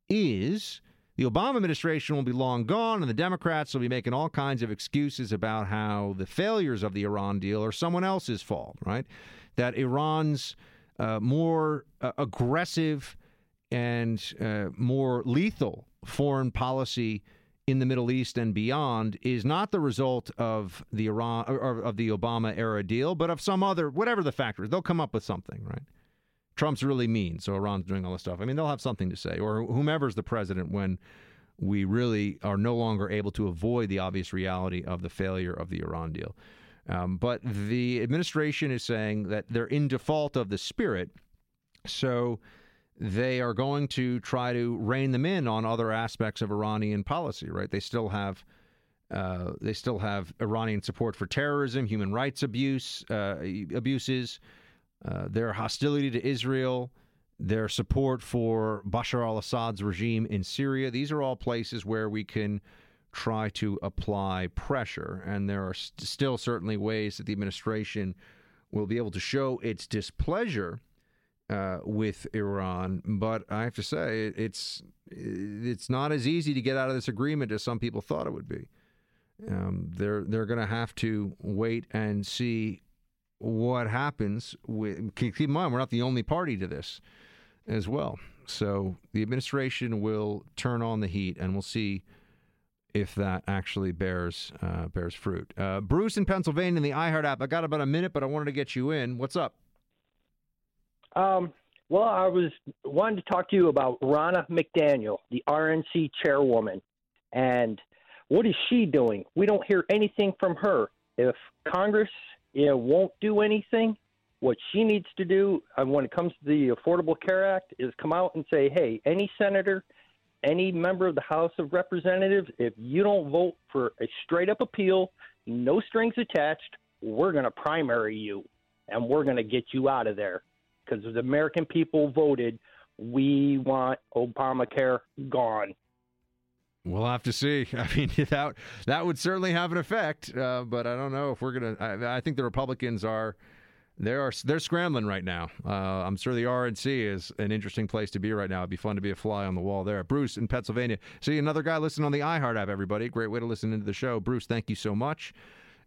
is— the Obama administration will be long gone, and the Democrats will be making all kinds of excuses about how the failures of the Iran deal are someone else's fault, right? That Iran's uh, more uh, aggressive and uh, more lethal foreign policy in the Middle East and beyond is not the result of the Iran or of the Obama-era deal, but of some other, whatever the factor is. They'll come up with something, right? Trump's really mean, so Iran's doing all this stuff. I mean, they'll have something to say, or whomever's the president when we really are no longer able to avoid the obvious reality of the failure of the Iran deal. Um, but the administration is saying that they're in default of the spirit, so they are going to try to rein them in on other aspects of Iranian policy, right? They still have... Uh, they still have Iranian support for terrorism, human rights abuse, uh, abuses, Uh, their hostility to Israel, their support for Bashar al-Assad's regime in Syria. These are all places where we can try to apply pressure, and there are st- still certainly ways that the administration will be able to show its displeasure uh, with Iran. But I have to say, it's it's not as easy to get out of this agreement as some people thought it would be. Um, they're they're going to have to wait and see what happens. With, keep in mind, we're not the only party to this as well. So the administration will turn on the heat, and we'll see if that actually bears uh, bears fruit. Uh, Bruce in Pennsylvania in the iHeart app. I got about a minute, but I wanted to get you in. What's up? Um, well, I was wanted to talk to you about Ronna McDaniel, the R N C chairwoman, and what is she doing? We don't hear anything from her. If Congress, you know, won't do anything, what she needs to do uh, when it comes to the Affordable Care Act is come out and say, hey, any senator, any member of the House of Representatives, if you don't vote for a straight-up appeal, no strings attached, we're going to primary you, and we're going to get you out of there. Because the American people voted, we want Obamacare gone. We'll have to see. I mean, that, that would certainly have an effect, uh, but I don't know if we're going to – I think the Republicans are – They are, they're scrambling right now. Uh, I'm sure the R N C is an interesting place to be right now. It'd be fun to be a fly on the wall there. Bruce in Pennsylvania. See, another guy listening on the iHeart app, everybody. Great way to listen into the show. Bruce, thank you so much.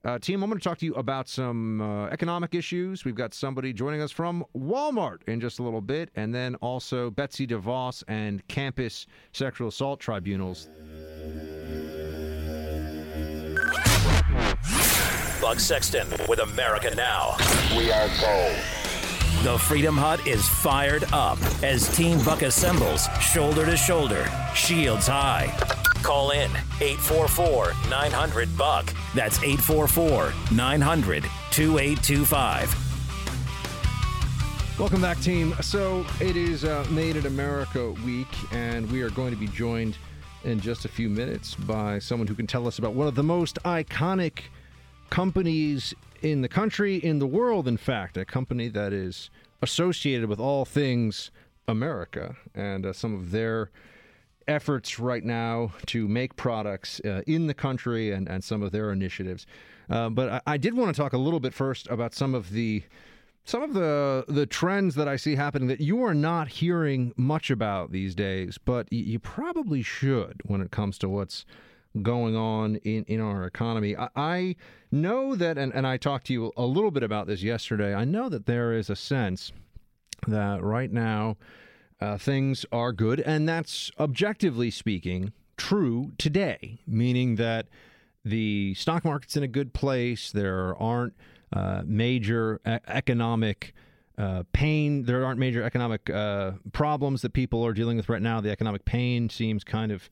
Uh, team, I'm going to talk to you about some uh, economic issues. We've got somebody joining us from Walmart in just a little bit, and then also Betsy DeVos and campus sexual assault tribunals. Buck Sexton with America Now. We are gold. The Freedom Hut is fired up as Team Buck assembles shoulder to shoulder, shields high. Call in eight four four, nine hundred, BUCK. That's eight four four, nine hundred, two eight two five. Welcome back, team. So it is uh, Made in America week, and we are going to be joined in just a few minutes by someone who can tell us about one of the most iconic companies in the country, in the world, in fact, a company that is associated with all things America, and uh, some of their efforts right now to make products uh, in the country, and, and some of their initiatives. Uh, but I, I did want to talk a little bit first about some of the some of the the trends that I see happening that you are not hearing much about these days, but y- you probably should when it comes to what's going on in, in our economy. I, I know that, and, and I talked to you a little bit about this yesterday, I know that there is a sense that right now uh, things are good, and that's, objectively speaking, true today, meaning that the stock market's in a good place, there aren't uh, major e- economic uh, pain, there aren't major economic uh, problems that people are dealing with right now. The economic pain seems kind of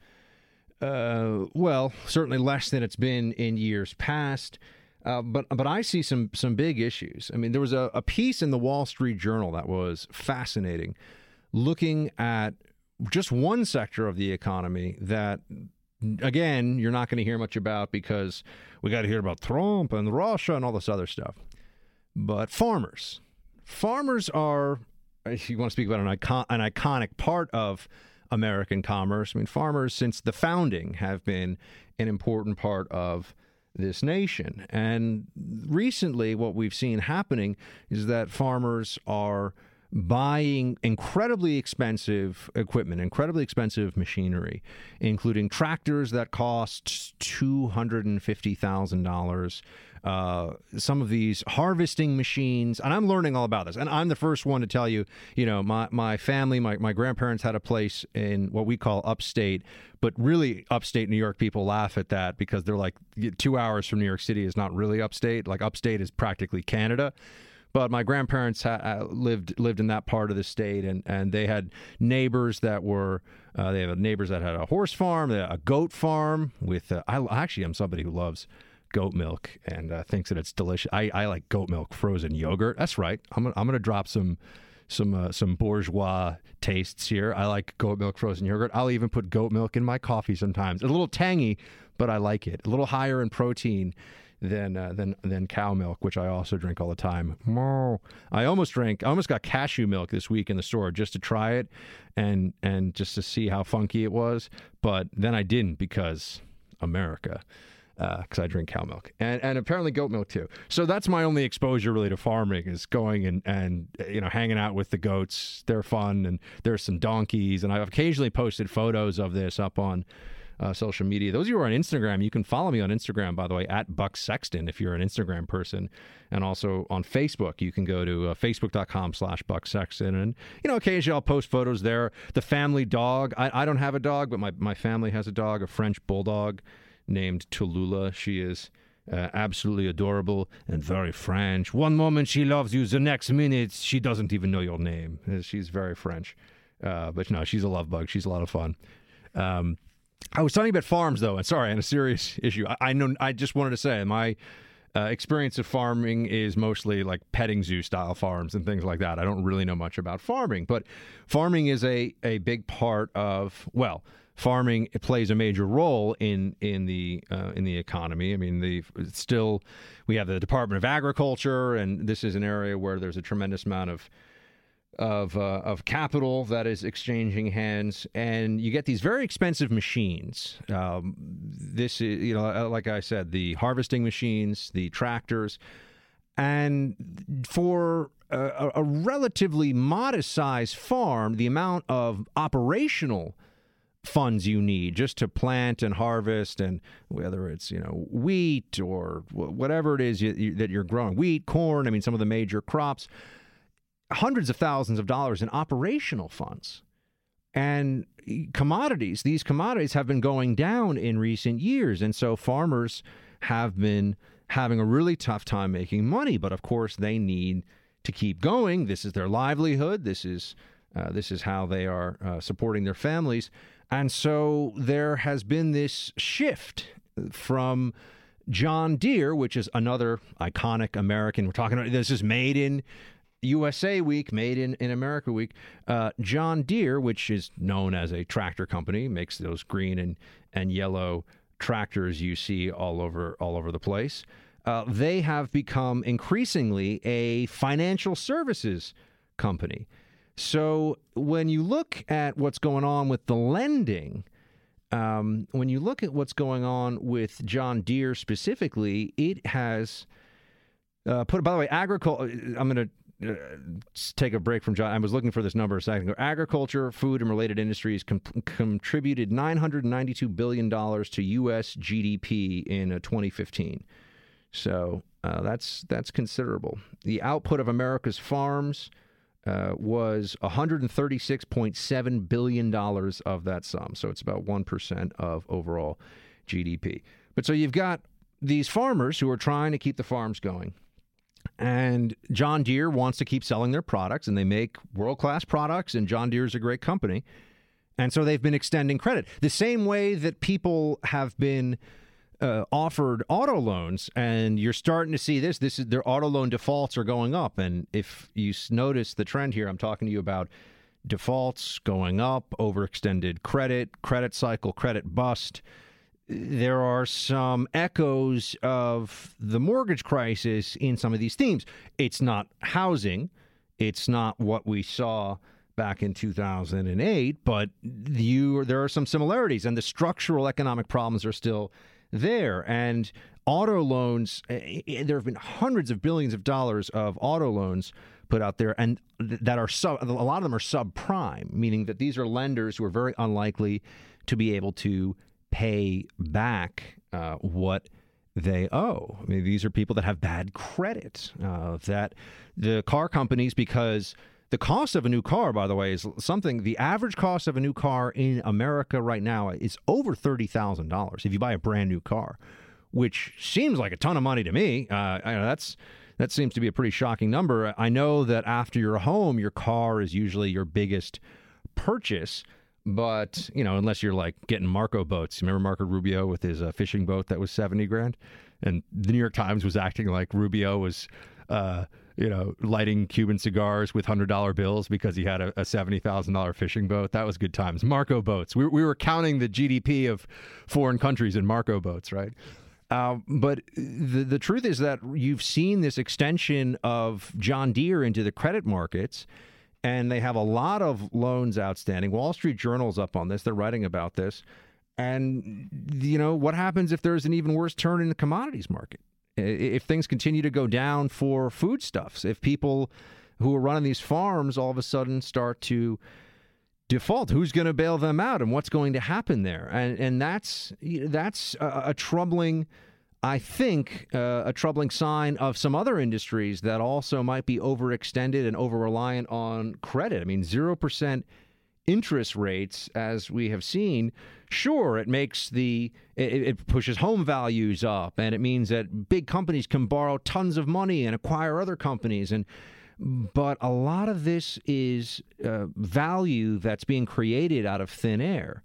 Uh, well, certainly less than it's been in years past, uh, but but I see some some big issues. I mean, there was a, a piece in the Wall Street Journal that was fascinating, looking at just one sector of the economy that, again, you're not going to hear much about because we got to hear about Trump and Russia and all this other stuff. But farmers, farmers are, if you want to speak about an icon, an iconic part of American commerce. I mean, farmers since the founding have been an important part of this nation. And recently, what we've seen happening is that farmers are buying incredibly expensive equipment, incredibly expensive machinery, including tractors that cost two hundred fifty thousand dollars. Uh, some of these harvesting machines, and I'm learning all about this. And I'm the first one to tell you, you know, my, my family, my, my grandparents had a place in what we call upstate, but really upstate New York people laugh at that because they're like, two hours from New York City is not really upstate. Like upstate is practically Canada. But my grandparents ha- lived lived in that part of the state, and, and they had neighbors that were uh, they had neighbors that had a horse farm, a goat farm. With uh, I actually am somebody who loves goat milk and uh, thinks that it's delicious. I, I like goat milk frozen yogurt. That's right. I'm gonna, I'm gonna drop some some uh, some bourgeois tastes here. I like goat milk frozen yogurt. I'll even put goat milk in my coffee sometimes. It's a little tangy, but I like it. A little higher in protein than uh, than than cow milk, which I also drink all the time. I almost drank, I almost got cashew milk this week in the store just to try it and and just to see how funky it was. But then I didn't because America. Because uh, I drink cow milk and, and apparently goat milk too. So that's my only exposure really to farming is going and, and you know hanging out with the goats. They're fun and there's some donkeys. And I've occasionally posted photos of this up on uh, social media. Those of you who are on Instagram, you can follow me on Instagram, by the way, at Buck Sexton if you're an Instagram person. And also on Facebook, you can go to uh, facebook.com slash Buck Sexton. And, you know, occasionally I'll post photos there. The family dog, I, I don't have a dog, but my, my family has a dog, a French bulldog named Tulula. She is uh, absolutely adorable and very French. One moment she loves you, the next minute she doesn't even know your name. She's very French. Uh, but no, she's a love bug. She's a lot of fun. Um, I was talking about farms, though, and sorry, and a serious issue. I, I know. I just wanted to say my uh, experience of farming is mostly like petting zoo style farms and things like that. I don't really know much about farming, but farming is a, a big part of, well, farming it plays a major role in in the uh, in the economy. I mean, the still we have the Department of Agriculture, and this is an area where there's a tremendous amount of of uh, of capital that is exchanging hands, and you get these very expensive machines. Um, this is, you know, like I said, the harvesting machines, the tractors, and for a, a relatively modest size farm, the amount of operational funds you need just to plant and harvest, and whether it's, you know, wheat or whatever it is you, you, that you're growing, wheat, corn, I mean, some of the major crops, hundreds of thousands of dollars in operational funds. And commodities, these commodities have been going down in recent years. And so farmers have been having a really tough time making money. But of course, they need to keep going. This is their livelihood. This is uh, this is how they are uh, supporting their families. And so there has been this shift from John Deere, which is another iconic American. We're talking about this is made in U S A week, made in, in America week. Uh, John Deere, which is known as a tractor company, makes those green and, and yellow tractors you see all over all over the place. Uh, they have become increasingly a financial services company. So when you look at what's going on with the lending, um, when you look at what's going on with John Deere specifically, it has uh, put, by the way, agriculture, I'm going to uh, take a break from John. I was looking for this number a second ago. Agriculture, food, and related industries com- contributed nine hundred ninety-two billion dollars to U S G D P in uh, twenty fifteen. So uh, that's that's considerable. The output of America's farms Uh, was one hundred thirty-six point seven billion dollars of that sum. So it's about one percent of overall G D P. But so you've got these farmers who are trying to keep the farms going. And John Deere wants to keep selling their products, and they make world-class products, and John Deere is a great company. And so they've been extending credit. The same way that people have been Uh, offered auto loans, and you're starting to see this. This is their auto loan defaults are going up, and if you notice the trend here, I'm talking to you about defaults going up, overextended credit, credit cycle, credit bust. There are some echoes of the mortgage crisis in some of these themes. It's not housing. It's not what we saw back in two thousand eight, but you there are some similarities, and the structural economic problems are still there. And auto loans, there have been hundreds of billions of dollars of auto loans put out there, and that are sub, a lot of them are subprime, meaning that these are lenders who are very unlikely to be able to pay back uh, what they owe. I mean, these are people that have bad credit. Uh, that the car companies, because the cost of a new car, by the way, is something, the average cost of a new car in America right now is over thirty thousand dollars if you buy a brand new car, which seems like a ton of money to me. Uh, I, that's that seems to be a pretty shocking number. I know that after your home, your car is usually your biggest purchase. But, you know, unless you're like getting Marco boats. Remember Marco Rubio with his uh, fishing boat that was seventy grand? And the New York Times was acting like Rubio was, uh, you know, lighting Cuban cigars with one hundred dollar bills because he had a, a seventy thousand dollar fishing boat. That was good times. Marco boats. We, we were counting the G D P of foreign countries in Marco boats, right? Uh, but the, the truth is that you've seen this extension of John Deere into the credit markets, and they have a lot of loans outstanding. Wall Street Journal's up on this. They're writing about this. And, you know, what happens if there's an even worse turn in the commodities market? If things continue to go down for foodstuffs, if people who are running these farms all of a sudden start to default, who's going to bail them out and what's going to happen there? And and that's that's a, a troubling, I think, uh, a troubling sign of some other industries that also might be overextended and over-reliant on credit. I mean, zero percent interest rates, as we have seen, sure, it makes the it, it pushes home values up, and it means that big companies can borrow tons of money and acquire other companies. And but a lot of this is uh, value that's being created out of thin air.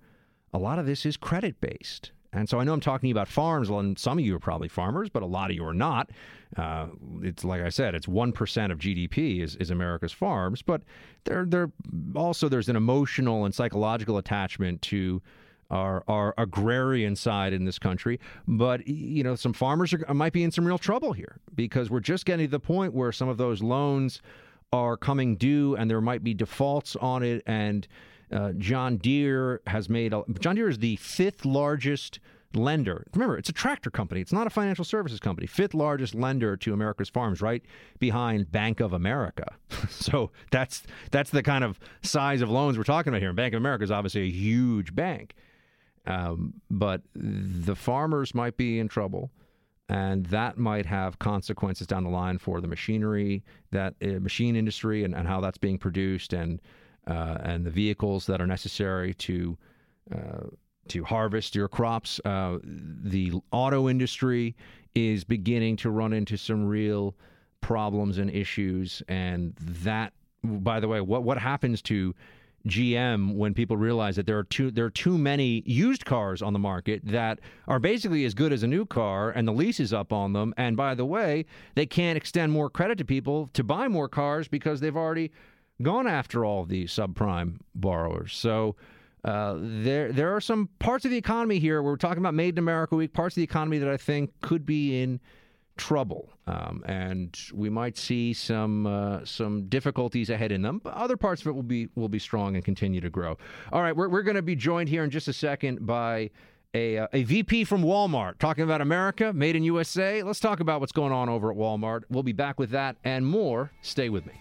A lot of this is credit based. And so I know I'm talking about farms, and some of you are probably farmers, but a lot of you are not. Uh, it's like I said, it's one percent of G D P is, is America's farms. But there, there also there's an emotional and psychological attachment to our, our agrarian side in this country. But, you know, some farmers are, might be in some real trouble here because we're just getting to the point where some of those loans are coming due and there might be defaults on it. And Uh, John Deere has made a, John Deere is the fifth largest lender. Remember, it's a tractor company. It's not a financial services company. Fifth largest lender to America's farms, right behind Bank of America. So that's that's the kind of size of loans we're talking about here. And Bank of America is obviously a huge bank. Um, but the farmers might be in trouble, and that might have consequences down the line for the machinery, that uh, machine industry and, and how that's being produced and Uh, and the vehicles that are necessary to uh, to harvest your crops. Uh, the auto industry is beginning to run into some real problems and issues. And that, by the way, what what happens to G M when people realize that there are too there are too many used cars on the market that are basically as good as a new car, and the lease is up on them. And by the way, they can't extend more credit to people to buy more cars because they've already gone after all the subprime borrowers. So uh, there there are some parts of the economy here where we're talking about Made in America Week, parts of the economy that I think could be in trouble. Um, and we might see some uh, some difficulties ahead in them, but other parts of it will be will be strong and continue to grow. All right, we're, we're going to be joined here in just a second by a, uh, a V P from Walmart talking about America, Made in U S A. Let's talk about what's going on over at Walmart. We'll be back with that and more. Stay with me.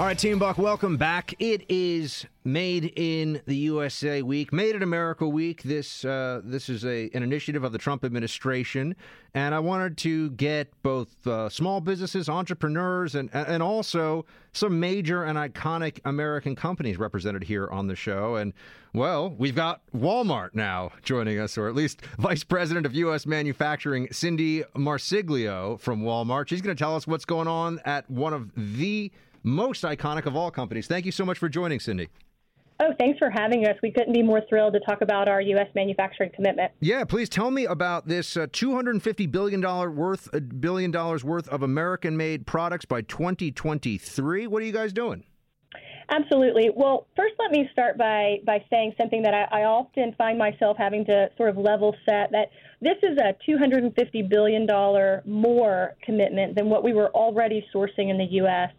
All right, Team Buck, welcome back. It is Made in the U S A Week, Made in America Week. This uh, this is a an initiative of the Trump administration, and I wanted to get both uh, small businesses, entrepreneurs, and and also some major and iconic American companies represented here on the show. And, well, we've got Walmart now joining us, or at least Vice President of U S Manufacturing, Cindy Marsiglio from Walmart. She's going to tell us what's going on at one of the most iconic of all companies. Thank you so much for joining, Cindy. Oh, thanks for having us. We couldn't be more thrilled to talk about our U S manufacturing commitment. Yeah, please tell me about this uh, two hundred fifty billion dollars worth, billion dollars worth of American-made products by twenty twenty-three. What are you guys doing? Absolutely. Well, first, let me start by by saying something that I, I often find myself having to sort of level set, that this is a two hundred fifty billion dollars more commitment than what we were already sourcing in the U S,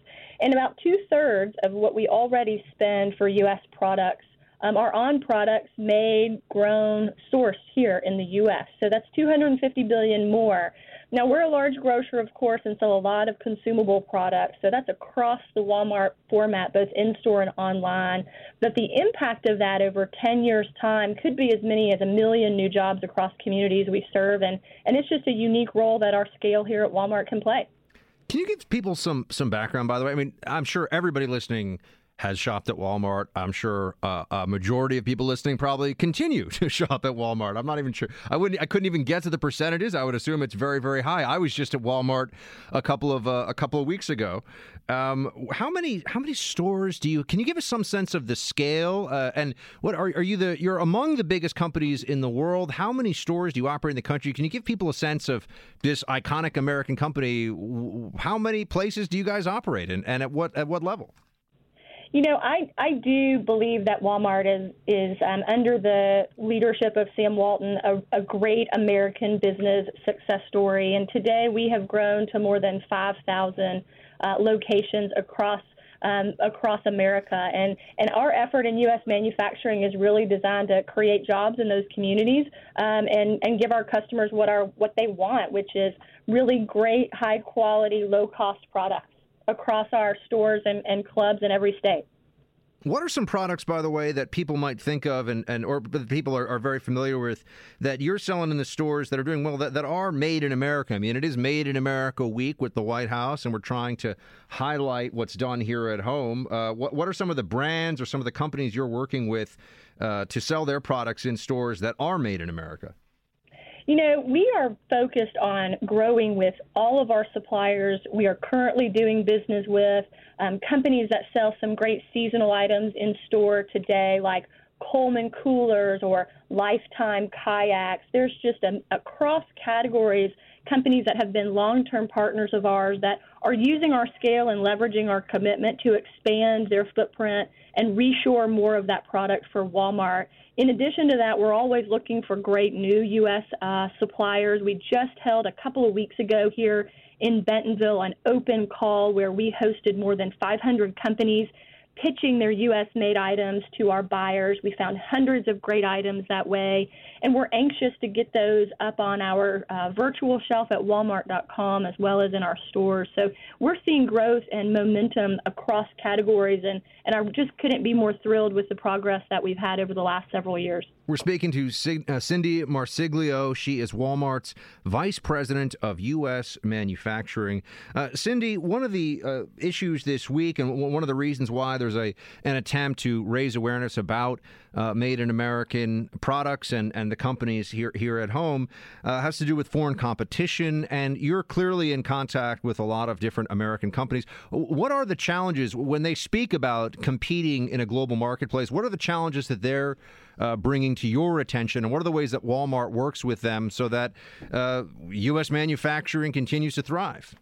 and about two-thirds of what we already spend for U S products um, are on products made, grown, sourced here in the U S. So that's two hundred fifty billion dollars more. Now, we're a large grocer, of course, and sell a lot of consumable products. So that's across the Walmart format, both in-store and online. But the impact of that over ten years' time could be as many as a million new jobs across communities we serve. And, and it's just a unique role that our scale here at Walmart can play. Can you give people some some background, by the way? I mean, I'm sure everybody listening has shopped at Walmart. I'm sure uh, a majority of people listening probably continue to shop at Walmart. I'm not even sure. I wouldn't. I couldn't even guess at the percentages. I would assume it's very, very high. I was just at Walmart a couple of uh, a couple of weeks ago. Um, how many how many stores do you? Can you give us some sense of the scale? Uh, and what are are you the? You're among the biggest companies in the world. How many stores do you operate in the country? Can you give people a sense of this iconic American company? How many places do you guys operate in, and at what at what level? You know, I, I do believe that Walmart is, is um, under the leadership of Sam Walton, a, a great American business success story. And today we have grown to more than five thousand uh, locations across Um, across America. And, and our effort in U S manufacturing is really designed to create jobs in those communities um, and, and give our customers what our what they want, which is really great, high-quality, low-cost products across our stores and, and clubs in every state. What are some products, by the way, that people might think of and, and or people are, are very familiar with that you're selling in the stores that are doing well, that, that are made in America? I mean, it is Made in America Week with the White House, and we're trying to highlight what's done here at home. Uh, what, what are some of the brands or some of the companies you're working with uh, to sell their products in stores that are made in America? You know, we are focused on growing with all of our suppliers we are currently doing business with, um, companies that sell some great seasonal items in store today, like Coleman coolers or Lifetime kayaks. There's just a, across categories, companies that have been long-term partners of ours that are using our scale and leveraging our commitment to expand their footprint and reshore more of that product for Walmart. In addition to that, we're always looking for great new U S uh, suppliers. We just held a couple of weeks ago here in Bentonville an open call where we hosted more than five hundred companies pitching their U S-made items to our buyers. We found hundreds of great items that way, and we're anxious to get those up on our uh, virtual shelf at walmart dot com as well as in our stores. So we're seeing growth and momentum across categories, and, and I just couldn't be more thrilled with the progress that we've had over the last several years. We're speaking to Cindy Marsiglio. She is Walmart's Vice President of U S Manufacturing. Uh, Cindy, one of the uh, issues this week and one of the reasons why there's a an attempt to raise awareness about uh, Made in American products and, and the companies here, here at home uh, has to do with foreign competition, and you're clearly in contact with a lot of different American companies. What are the challenges when they speak about competing in a global marketplace? What are the challenges that they're uh, bringing to your attention, and what are the ways that Walmart works with them so that uh, U S manufacturing continues to thrive?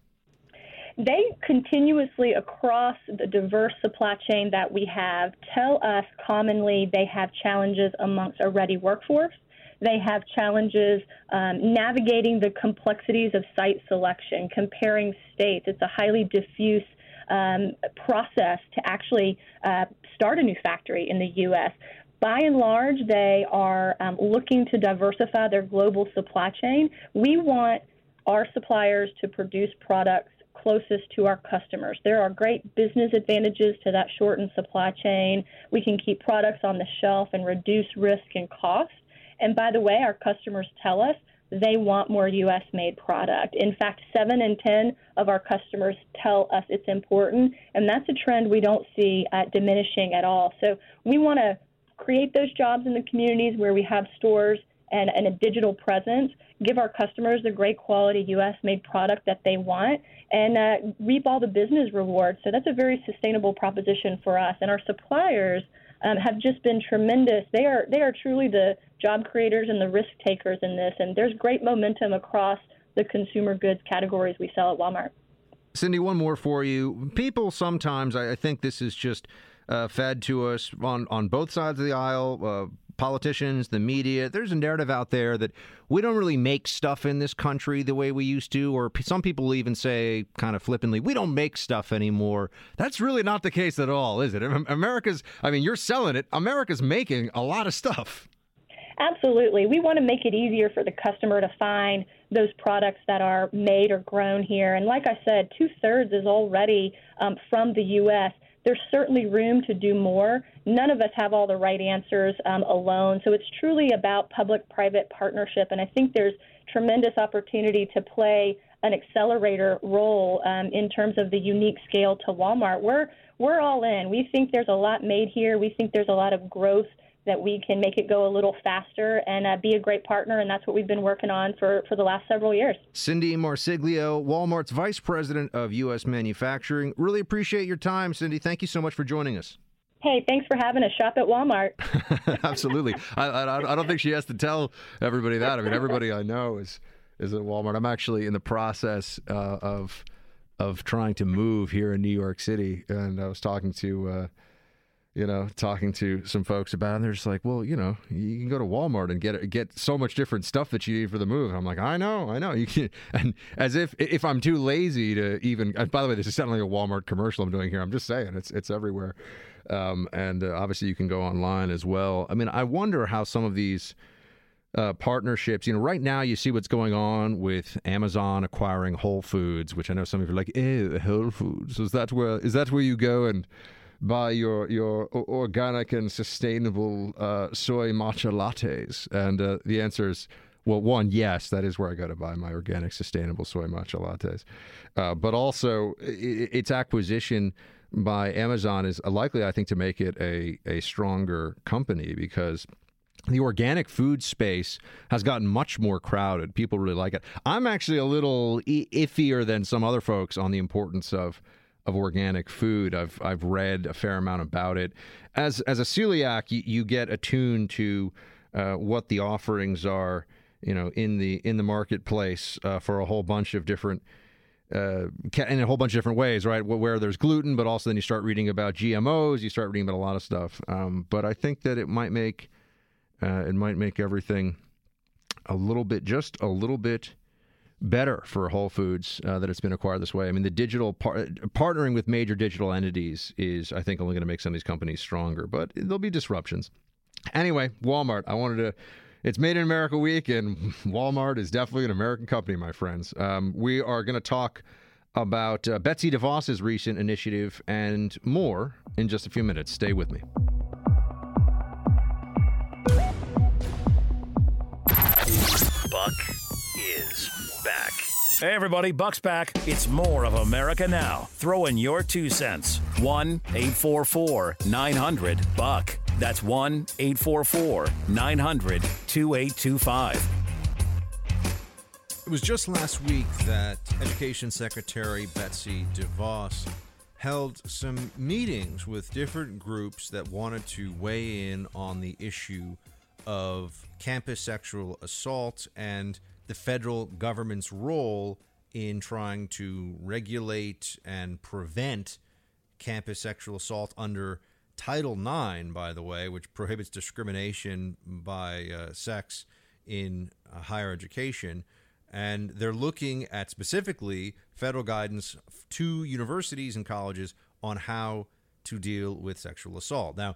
They continuously, across the diverse supply chain that we have, tell us commonly they have challenges amongst a ready workforce. They have challenges um, navigating the complexities of site selection, comparing states. It's a highly diffuse um, process to actually uh, start a new factory in the U S By and large, they are um, looking to diversify their global supply chain. We want our suppliers to produce products closest to our customers. There are great business advantages to that shortened supply chain. We can keep products on the shelf and reduce risk and cost. And by the way, our customers tell us they want more U S-made product. In fact, seven in ten of our customers tell us it's important, and that's a trend we don't see uh, diminishing at all. So we want to create those jobs in the communities where we have stores and, and a digital presence, give our customers the great quality U S-made product that they want, and uh, reap all the business rewards. So that's a very sustainable proposition for us. And our suppliers um, have just been tremendous. They are they are truly the job creators and the risk takers in this, and there's great momentum across the consumer goods categories we sell at Walmart. Cindy, one more for you. People sometimes, I, I think this is just uh, fed to us on, on both sides of the aisle, uh, politicians, the media. There's a narrative out there that we don't really make stuff in this country the way we used to, or p- some people even say kind of flippantly, we don't make stuff anymore. That's really not the case at all, is it? America's, I mean, you're selling it. America's making a lot of stuff. Absolutely. We want to make it easier for the customer to find those products that are made or grown here. And like I said, two-thirds is already um, from the U S There's certainly room to do more. None of us have all the right answers um, alone. So it's truly about public-private partnership. And I think there's tremendous opportunity to play an accelerator role um, in terms of the unique scale to Walmart. We're, we're all in. We think there's a lot made here. We think there's a lot of growth that we can make it go a little faster and uh, be a great partner, and that's what we've been working on for, for the last several years. Cindy Marsiglio, Walmart's Vice President of U S Manufacturing. Really appreciate your time, Cindy. Thank you so much for joining us. Hey, thanks for having us. Shop at Walmart. Absolutely. I, I, I don't think she has to tell everybody that. I mean, everybody I know is, is at Walmart. I'm actually in the process uh, of, of trying to move here in New York City, and I was talking to... Uh, you know, talking to some folks about it, and they're just like, well, you know, you can go to Walmart and get get so much different stuff that you need for the move. And I'm like, I know, I know. You can, and as if if I'm too lazy to even. By the way, this is certainly a Walmart commercial I'm doing here. I'm just saying, it's it's everywhere, um, and uh, obviously you can go online as well. I mean, I wonder how some of these uh, partnerships. You know, right now you see what's going on with Amazon acquiring Whole Foods, which I know some of you are like, eh, Whole Foods. Is that where is that where you go and buy your your organic and sustainable uh, soy matcha lattes? And uh, the answer is, well, one, yes, that is where I go to buy my organic, sustainable soy matcha lattes. Uh, but also, it, its acquisition by Amazon is likely, I think, to make it a, a stronger company, because the organic food space has gotten much more crowded. People really like it. I'm actually a little i- iffier than some other folks on the importance of of organic food. I've I've read a fair amount about it. As as a celiac, you, you get attuned to uh, what the offerings are, you know, in the in the marketplace uh, for a whole bunch of different uh, in a whole bunch of different ways, right? Where there's gluten, but also then you start reading about G M Os, you start reading about a lot of stuff. Um, but I think that it might make uh, it might make everything a little bit, just a little bit better for Whole Foods uh, that it's been acquired this way. I mean, the digital par- partnering with major digital entities is, I think, only going to make some of these companies stronger, but there'll be disruptions. Anyway, Walmart, I wanted to, it's Made in America week, and Walmart is definitely an American company, my friends. Um, we are going to talk about uh, Betsy DeVos's recent initiative and more in just a few minutes. Stay with me. Buck is back. Hey everybody, Buck's back. It's more of America Now. Throw in your two cents. one eight four four nine hundred buck. That's one eight four four nine hundred two eight two five. It was just last week that Education Secretary Betsy DeVos held some meetings with different groups that wanted to weigh in on the issue of campus sexual assault and the federal government's role in trying to regulate and prevent campus sexual assault under Title nine, by the way, which prohibits discrimination by uh, sex in uh, higher education. And they're looking at specifically federal guidance to universities and colleges on how to deal with sexual assault. Now,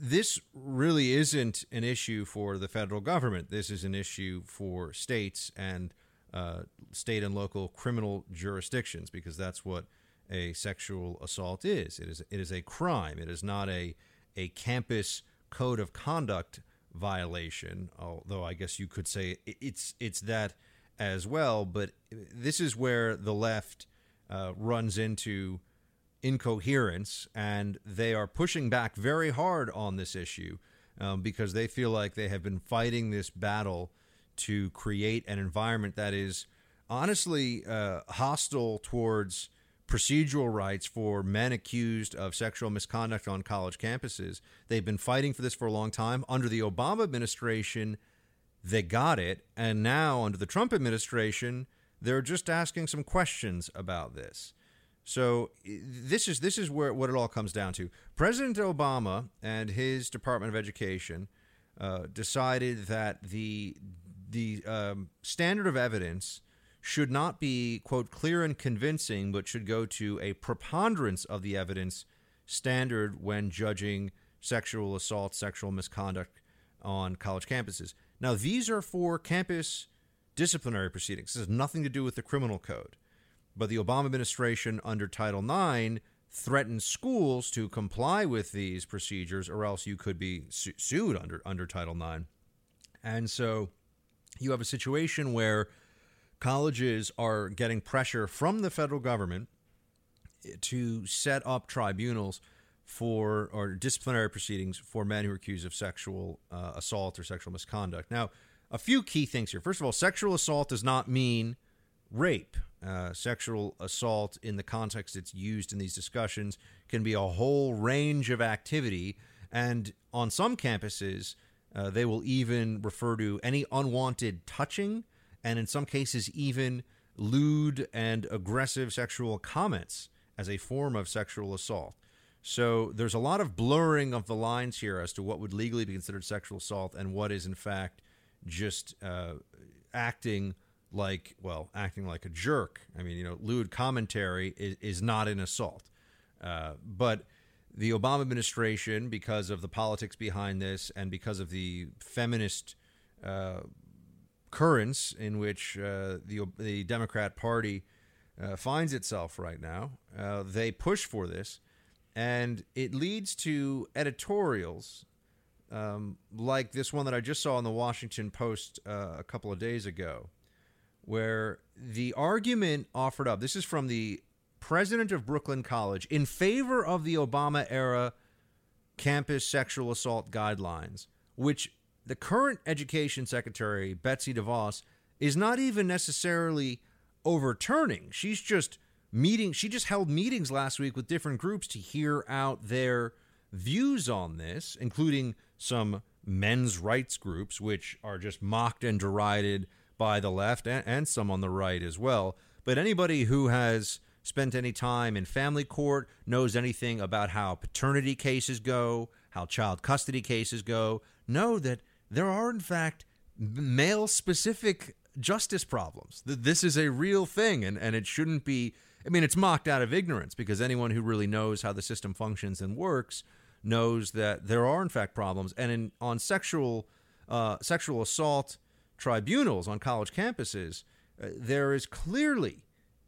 this really isn't an issue for the federal government. This is an issue for states and uh, state and local criminal jurisdictions, because that's what a sexual assault is. It is it is a crime. It is not a a campus code of conduct violation, although I guess you could say it's it's that as well. But this is where the left uh, runs into incoherence, and they are pushing back very hard on this issue um, because they feel like they have been fighting this battle to create an environment that is honestly uh, hostile towards procedural rights for men accused of sexual misconduct on college campuses. They've been fighting for this for a long time. Under the Obama administration, they got it, and now under the Trump administration, they're just asking some questions about this. So this is this is where what it all comes down to. President Obama and his Department of Education uh, decided that the the um, standard of evidence should not be, quote, clear and convincing, but should go to a preponderance of the evidence standard when judging sexual assault, sexual misconduct on college campuses. Now, these are for campus disciplinary proceedings. This has nothing to do with the criminal code. But the Obama administration under Title nine threatens schools to comply with these procedures, or else you could be su- sued under, under Title nine. And so you have a situation where colleges are getting pressure from the federal government to set up tribunals for or disciplinary proceedings for men who are accused of sexual uh, assault or sexual misconduct. Now, a few key things here. First of all, sexual assault does not mean rape. Uh, sexual assault, in the context it's used in these discussions, can be a whole range of activity. And on some campuses, uh, they will even refer to any unwanted touching, and in some cases even lewd and aggressive sexual comments as a form of sexual assault. So there's a lot of blurring of the lines here as to what would legally be considered sexual assault and what is, in fact, just uh, acting like, well, acting like a jerk. I mean, you know, lewd commentary is, is not an assault. Uh, but the Obama administration, because of the politics behind this and because of the feminist uh, currents in which uh, the, the Democrat Party uh, finds itself right now, uh, they push for this. And it leads to editorials um, like this one that I just saw in the Washington Post uh, a couple of days ago, where the argument offered up, this is from the president of Brooklyn College, in favor of the Obama-era campus sexual assault guidelines, which the current education secretary, Betsy DeVos, is not even necessarily overturning. She's just... Meeting, she just held meetings last week with different groups to hear out their views on this, including some men's rights groups, which are just mocked and derided by the left and, and some on the right as well. But anybody who has spent any time in family court knows anything about how paternity cases go, how child custody cases go, know that there are, in fact, male-specific justice problems. This is a real thing, and, and it shouldn't be... I mean, it's mocked out of ignorance because anyone who really knows how the system functions and works knows that there are, in fact, problems. And in, on sexual uh, sexual assault tribunals on college campuses, uh, there is clearly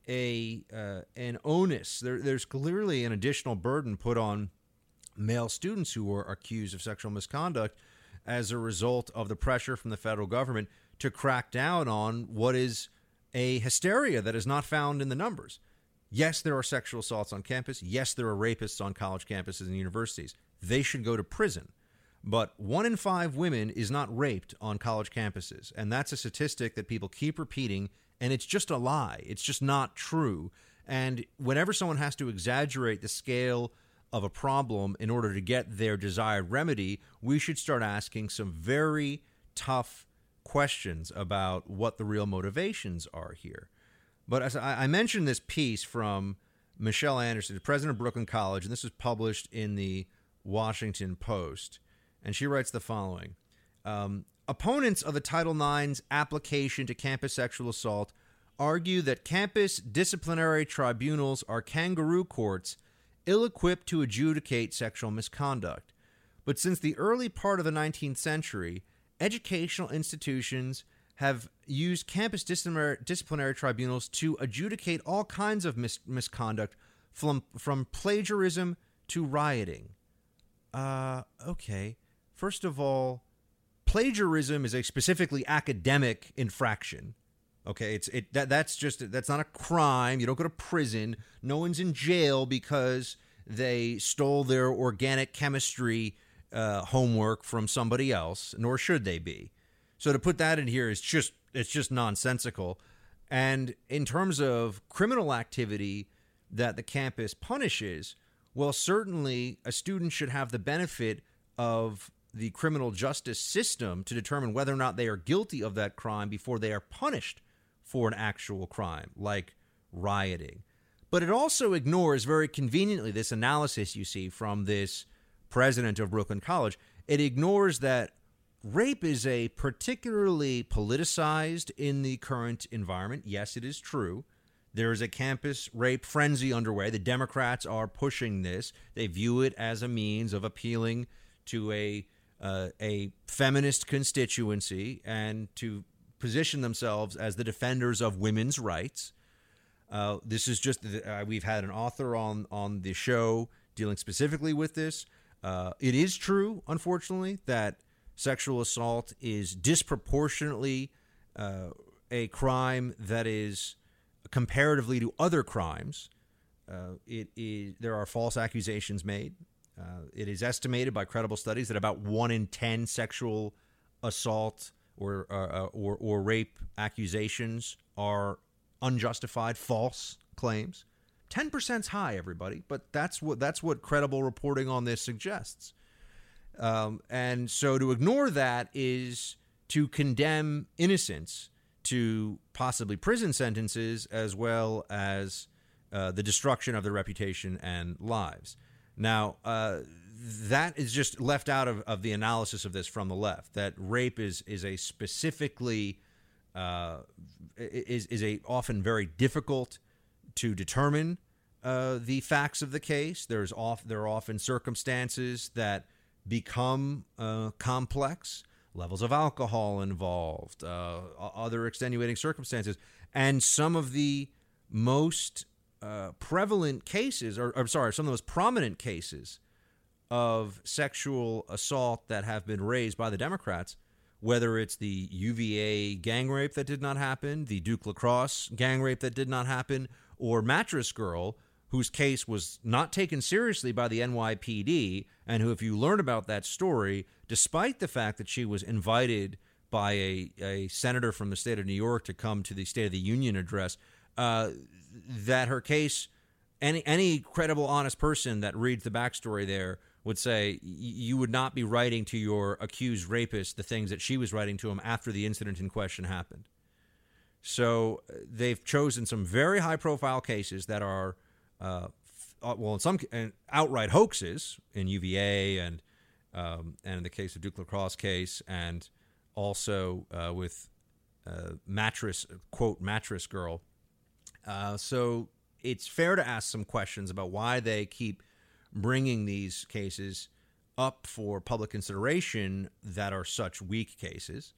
a uh, an onus. There, there's clearly an additional burden put on male students who are accused of sexual misconduct as a result of the pressure from the federal government to crack down on what is a hysteria that is not found in the numbers. Yes, there are sexual assaults on campus. Yes, there are rapists on college campuses and universities. They should go to prison. But one in five women is not raped on college campuses. And that's a statistic that people keep repeating. And it's just a lie. It's just not true. And whenever someone has to exaggerate the scale of a problem in order to get their desired remedy, we should start asking some very tough questions about what the real motivations are here. But as I mentioned, this piece from Michelle Anderson, the president of Brooklyn College, and this was published in the Washington Post, and she writes the following. Um, Opponents of the Title nine application to campus sexual assault argue that campus disciplinary tribunals are kangaroo courts ill-equipped to adjudicate sexual misconduct. But since the early part of the nineteenth century, educational institutions have used campus disciplinary tribunals to adjudicate all kinds of mis- misconduct from, from plagiarism to rioting. Uh, okay. First of all, plagiarism is a specifically academic infraction. Okay. It's, it, that, that's just, that's not a crime. You don't go to prison. No one's in jail because they stole their organic chemistry uh, homework from somebody else, nor should they be. So to put that in here is just, it's just nonsensical. And in terms of criminal activity that the campus punishes, well, certainly a student should have the benefit of the criminal justice system to determine whether or not they are guilty of that crime before they are punished for an actual crime, like rioting. But it also ignores very conveniently this analysis you see from this president of Brooklyn College. It ignores that rape is a particularly politicized in the current environment. Yes, it is true. There is a campus rape frenzy underway. The Democrats are pushing this. They view it as a means of appealing to a uh, a feminist constituency and to position themselves as the defenders of women's rights. Uh, this is just uh, we've had an author on on the show dealing specifically with this. Uh, it is true, unfortunately, that sexual assault is disproportionately uh, a crime that is comparatively to other crimes. Uh, it is there are false accusations made. Uh, it is estimated by credible studies that about one in ten sexual assault or uh, or, or rape accusations are unjustified, false claims. Ten percent's high, everybody, but that's what that's what credible reporting on this suggests. Um, and so to ignore that is to condemn innocence to possibly prison sentences as well as uh, the destruction of their reputation and lives. Now, uh, that is just left out of, of the analysis of this from the left, that rape is is a specifically uh, is, is a often very difficult to determine uh, the facts of the case. There's off there are often circumstances that become uh, complex, levels of alcohol involved, uh, other extenuating circumstances. And some of the most uh, prevalent cases, or I'm sorry, some of the most prominent cases of sexual assault that have been raised by the Democrats, whether it's the U V A gang rape that did not happen, the Duke Lacrosse gang rape that did not happen, or Mattress Girl, whose case was not taken seriously by the N Y P D, and who, if you learn about that story, despite the fact that she was invited by a, a senator from the state of New York to come to the State of the Union address, uh, that her case, any any credible, honest person that reads the backstory there would say you would not be writing to your accused rapist the things that she was writing to him after the incident in question happened. So they've chosen some very high-profile cases that are Uh, well, in some and outright hoaxes in U V A and um, and in the case of Duke Lacrosse case, and also uh, with uh, mattress quote mattress girl. Uh, so it's fair to ask some questions about why they keep bringing these cases up for public consideration that are such weak cases.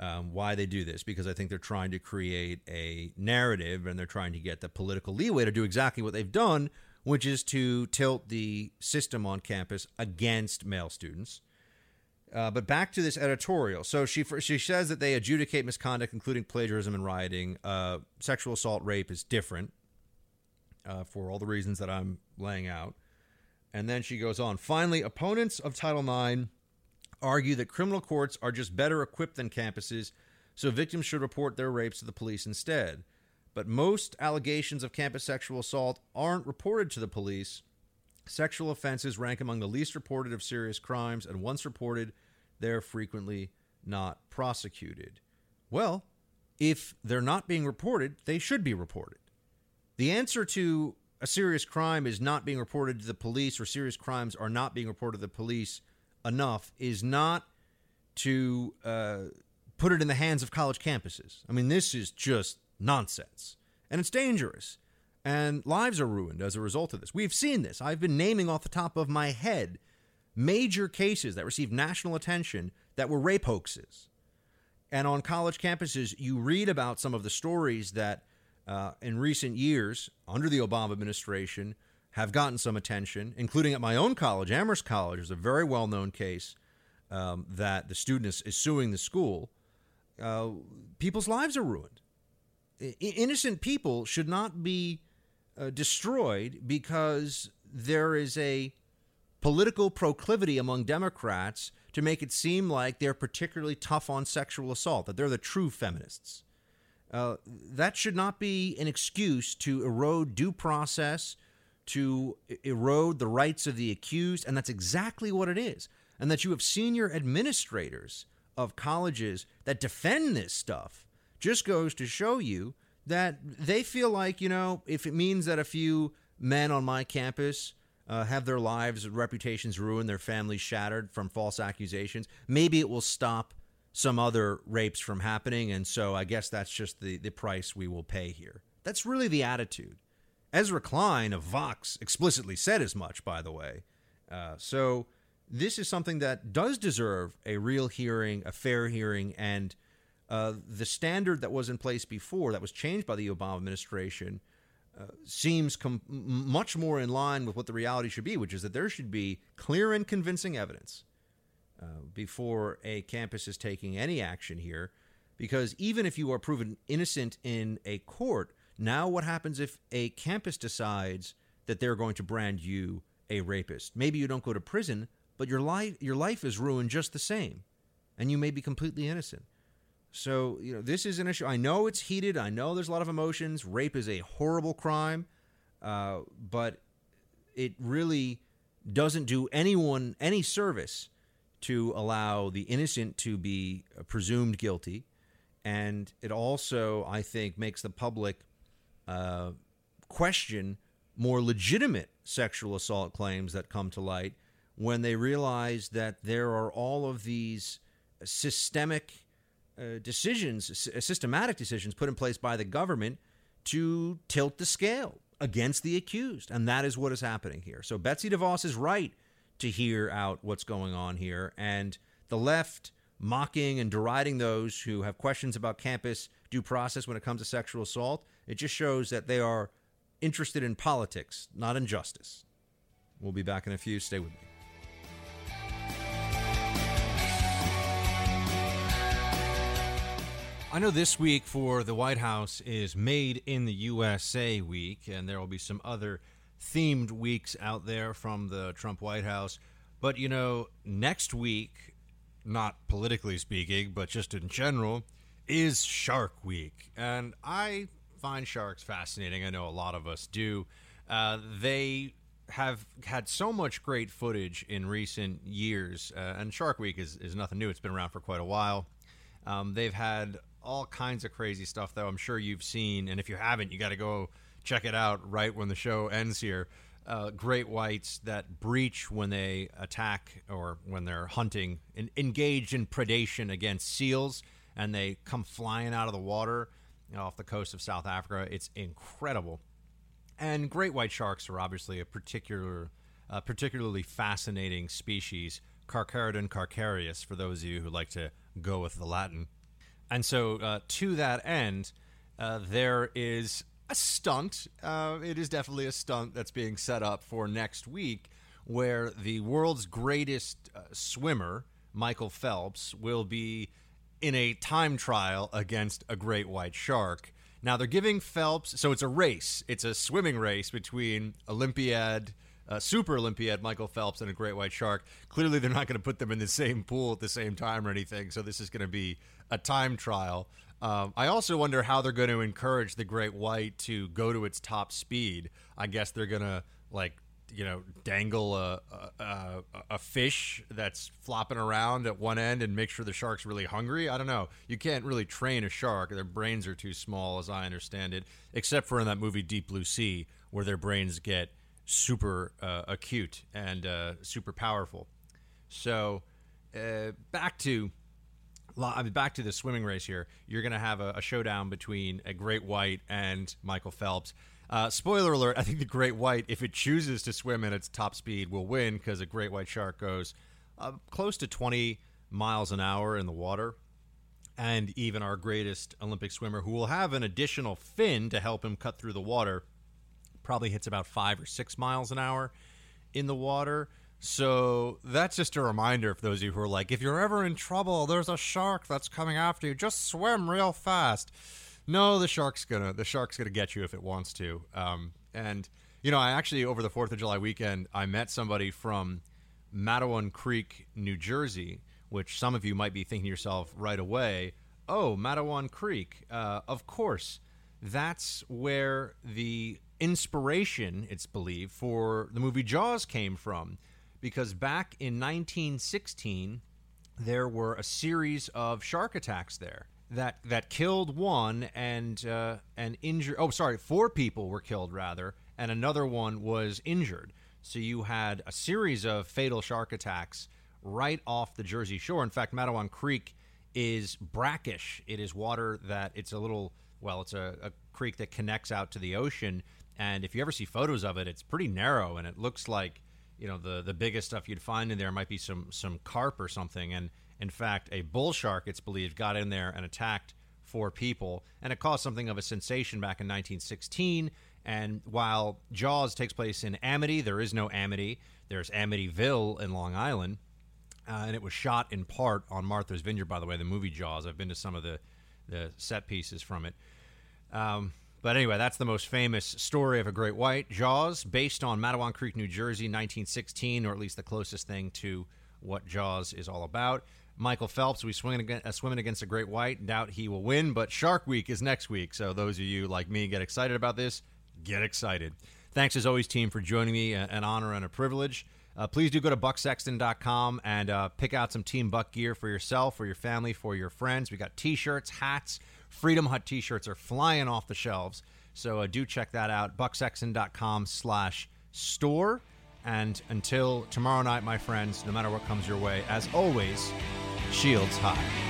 Um, why they do this, because I think they're trying to create a narrative, and they're trying to get the political leeway to do exactly what they've done, which is to tilt the system on campus against male students. Uh, but back to this editorial. So she she says that they adjudicate misconduct, including plagiarism and rioting. Uh, sexual assault, rape is different uh, for all the reasons that I'm laying out. And then she goes on. Finally, opponents of Title nine argue that criminal courts are just better equipped than campuses, so victims should report their rapes to the police instead. But most allegations of campus sexual assault aren't reported to the police. Sexual offenses rank among the least reported of serious crimes, and once reported, they're frequently not prosecuted. Well, if they're not being reported, they should be reported. The answer to a serious crime is not being reported to the police, or serious crimes are not being reported to the police enough, is not to uh, put it in the hands of college campuses. I mean, this is just nonsense, and it's dangerous, and lives are ruined as a result of this. We've seen this. I've been naming off the top of my head major cases that received national attention that were rape hoaxes. And on college campuses, you read about some of the stories that uh, in recent years under the Obama administration have gotten some attention, including at my own college, Amherst College. There's a very well-known case um, that the student is, is suing the school. Uh, people's lives are ruined. I- innocent people should not be uh, destroyed because there is a political proclivity among Democrats to make it seem like they're particularly tough on sexual assault, that they're the true feminists. Uh, that should not be an excuse to erode due process, to erode the rights of the accused, and that's exactly what it is. And that you have senior administrators of colleges that defend this stuff just goes to show you that they feel like, you know, if it means that a few men on my campus uh, have their lives, reputations ruined, their families shattered from false accusations, maybe it will stop some other rapes from happening, and so I guess that's just the, the price we will pay here. That's really the attitude. Ezra Klein of Vox explicitly said as much, by the way. Uh, so this is something that does deserve a real hearing, a fair hearing, and uh, the standard that was in place before, that was changed by the Obama administration, uh, seems com- much more in line with what the reality should be, which is that there should be clear and convincing evidence uh, before a campus is taking any action here. Because even if you are proven innocent in a court, now what happens if a campus decides that they're going to brand you a rapist? Maybe you don't go to prison, but your life your life is ruined just the same, and you may be completely innocent. So, you know, this is an issue. I know it's heated. I know there's a lot of emotions. Rape is a horrible crime, uh, but it really doesn't do anyone any service to allow the innocent to be presumed guilty. And it also, I think, makes the public Uh, question more legitimate sexual assault claims that come to light when they realize that there are all of these systemic uh, decisions, systematic decisions put in place by the government to tilt the scale against the accused. And that is what is happening here. So Betsy DeVos is right to hear out what's going on here. And the left mocking and deriding those who have questions about campus due process when it comes to sexual assault, it just shows that they are interested in politics, not in justice. We'll be back in a few. Stay with me. I know this week for the White House is Made in the U S A week, and there will be some other themed weeks out there from the Trump White House. But, you know, next week, not politically speaking, but just in general, is Shark Week. And I find sharks fascinating. I know a lot of us do. Uh, they have had so much great footage in recent years, uh, and Shark Week is, is nothing new. It's been around for quite a while. Um, they've had all kinds of crazy stuff, though, I'm sure you've seen. And if you haven't, you got to go check it out right when the show ends here. Uh, great whites that breach when they attack or when they're hunting and engage in predation against seals, and they come flying out of the water, you know, off the coast of South Africa. It's incredible. And great white sharks are obviously a particular, uh, particularly fascinating species, Carcharodon carcharius, for those of you who like to go with the Latin. And so uh, to that end, uh, there is a stunt. Uh, it is definitely a stunt that's being set up for next week, where the world's greatest uh, swimmer, Michael Phelps, will be in a time trial against a great white shark. Now they're giving Phelps, so it's a race. It's a swimming race between Olympiad, uh, Super Olympiad Michael Phelps and a great white shark. Clearly they're not going to put them in the same pool at the same time or anything, so this is going to be a time trial. Um, I also wonder how they're going to encourage the great white to go to its top speed. I guess they're going to, like, you know, dangle a, a, a fish that's flopping around at one end and make sure the shark's really hungry. I don't know. You can't really train a shark. Their brains are too small, as I understand it, except for in that movie Deep Blue Sea, where their brains get super uh, acute and uh, super powerful. So uh, back to I mean, back to the swimming race here. You're going to have a, a showdown between a great white and Michael Phelps. Uh, spoiler alert, I think the great white, if it chooses to swim at its top speed, will win, because a great white shark goes uh, close to twenty miles an hour in the water. And even our greatest Olympic swimmer, who will have an additional fin to help him cut through the water, probably hits about five or six miles an hour in the water. So that's just a reminder for those of you who are like, if you're ever in trouble, there's a shark that's coming after you, just swim real fast. No, the shark's gonna the shark's gonna get you if it wants to. Um, and you know, I actually over the Fourth of July weekend, I met somebody from Matawan Creek, New Jersey, which some of you might be thinking to yourself right away, "Oh, Matawan Creek, uh, of course, that's where the inspiration, it's believed, for the movie Jaws came from, because back in nineteen sixteen, there were a series of shark attacks there." That that killed one and uh, and injured. Oh, sorry, four people were killed rather, and another one was injured. So you had a series of fatal shark attacks right off the Jersey Shore. In fact, Matawan Creek is brackish. It is water that it's a little well, it's a, a creek that connects out to the ocean. And if you ever see photos of it, it's pretty narrow, and it looks like, you know, the the biggest stuff you'd find in there might be some some carp or something. And in fact, a bull shark, it's believed, got in there and attacked four people, and it caused something of a sensation back in nineteen sixteen. And while Jaws takes place in Amity, there is no Amity. There's Amityville in Long Island, uh, and it was shot in part on Martha's Vineyard, by the way, the movie Jaws. I've been to some of the, the set pieces from it. Um, but anyway, that's the most famous story of a great white, Jaws, based on Matawan Creek, New Jersey, nineteen sixteen, or at least the closest thing to what Jaws is all about. Michael Phelps, we swing against, uh, swimming against a great white. Doubt he will win, but Shark Week is next week. So those of you like me get excited about this, get excited. Thanks, as always, team, for joining me. Uh, an honor and a privilege. Uh, please do go to buck sexton dot com and uh, pick out some Team Buck gear for yourself, for your family, for your friends. We got T-shirts, hats. Freedom Hut T-shirts are flying off the shelves. So uh, do check that out, buck sexton dot com slash store. And until tomorrow night, my friends, no matter what comes your way, as always, shields high.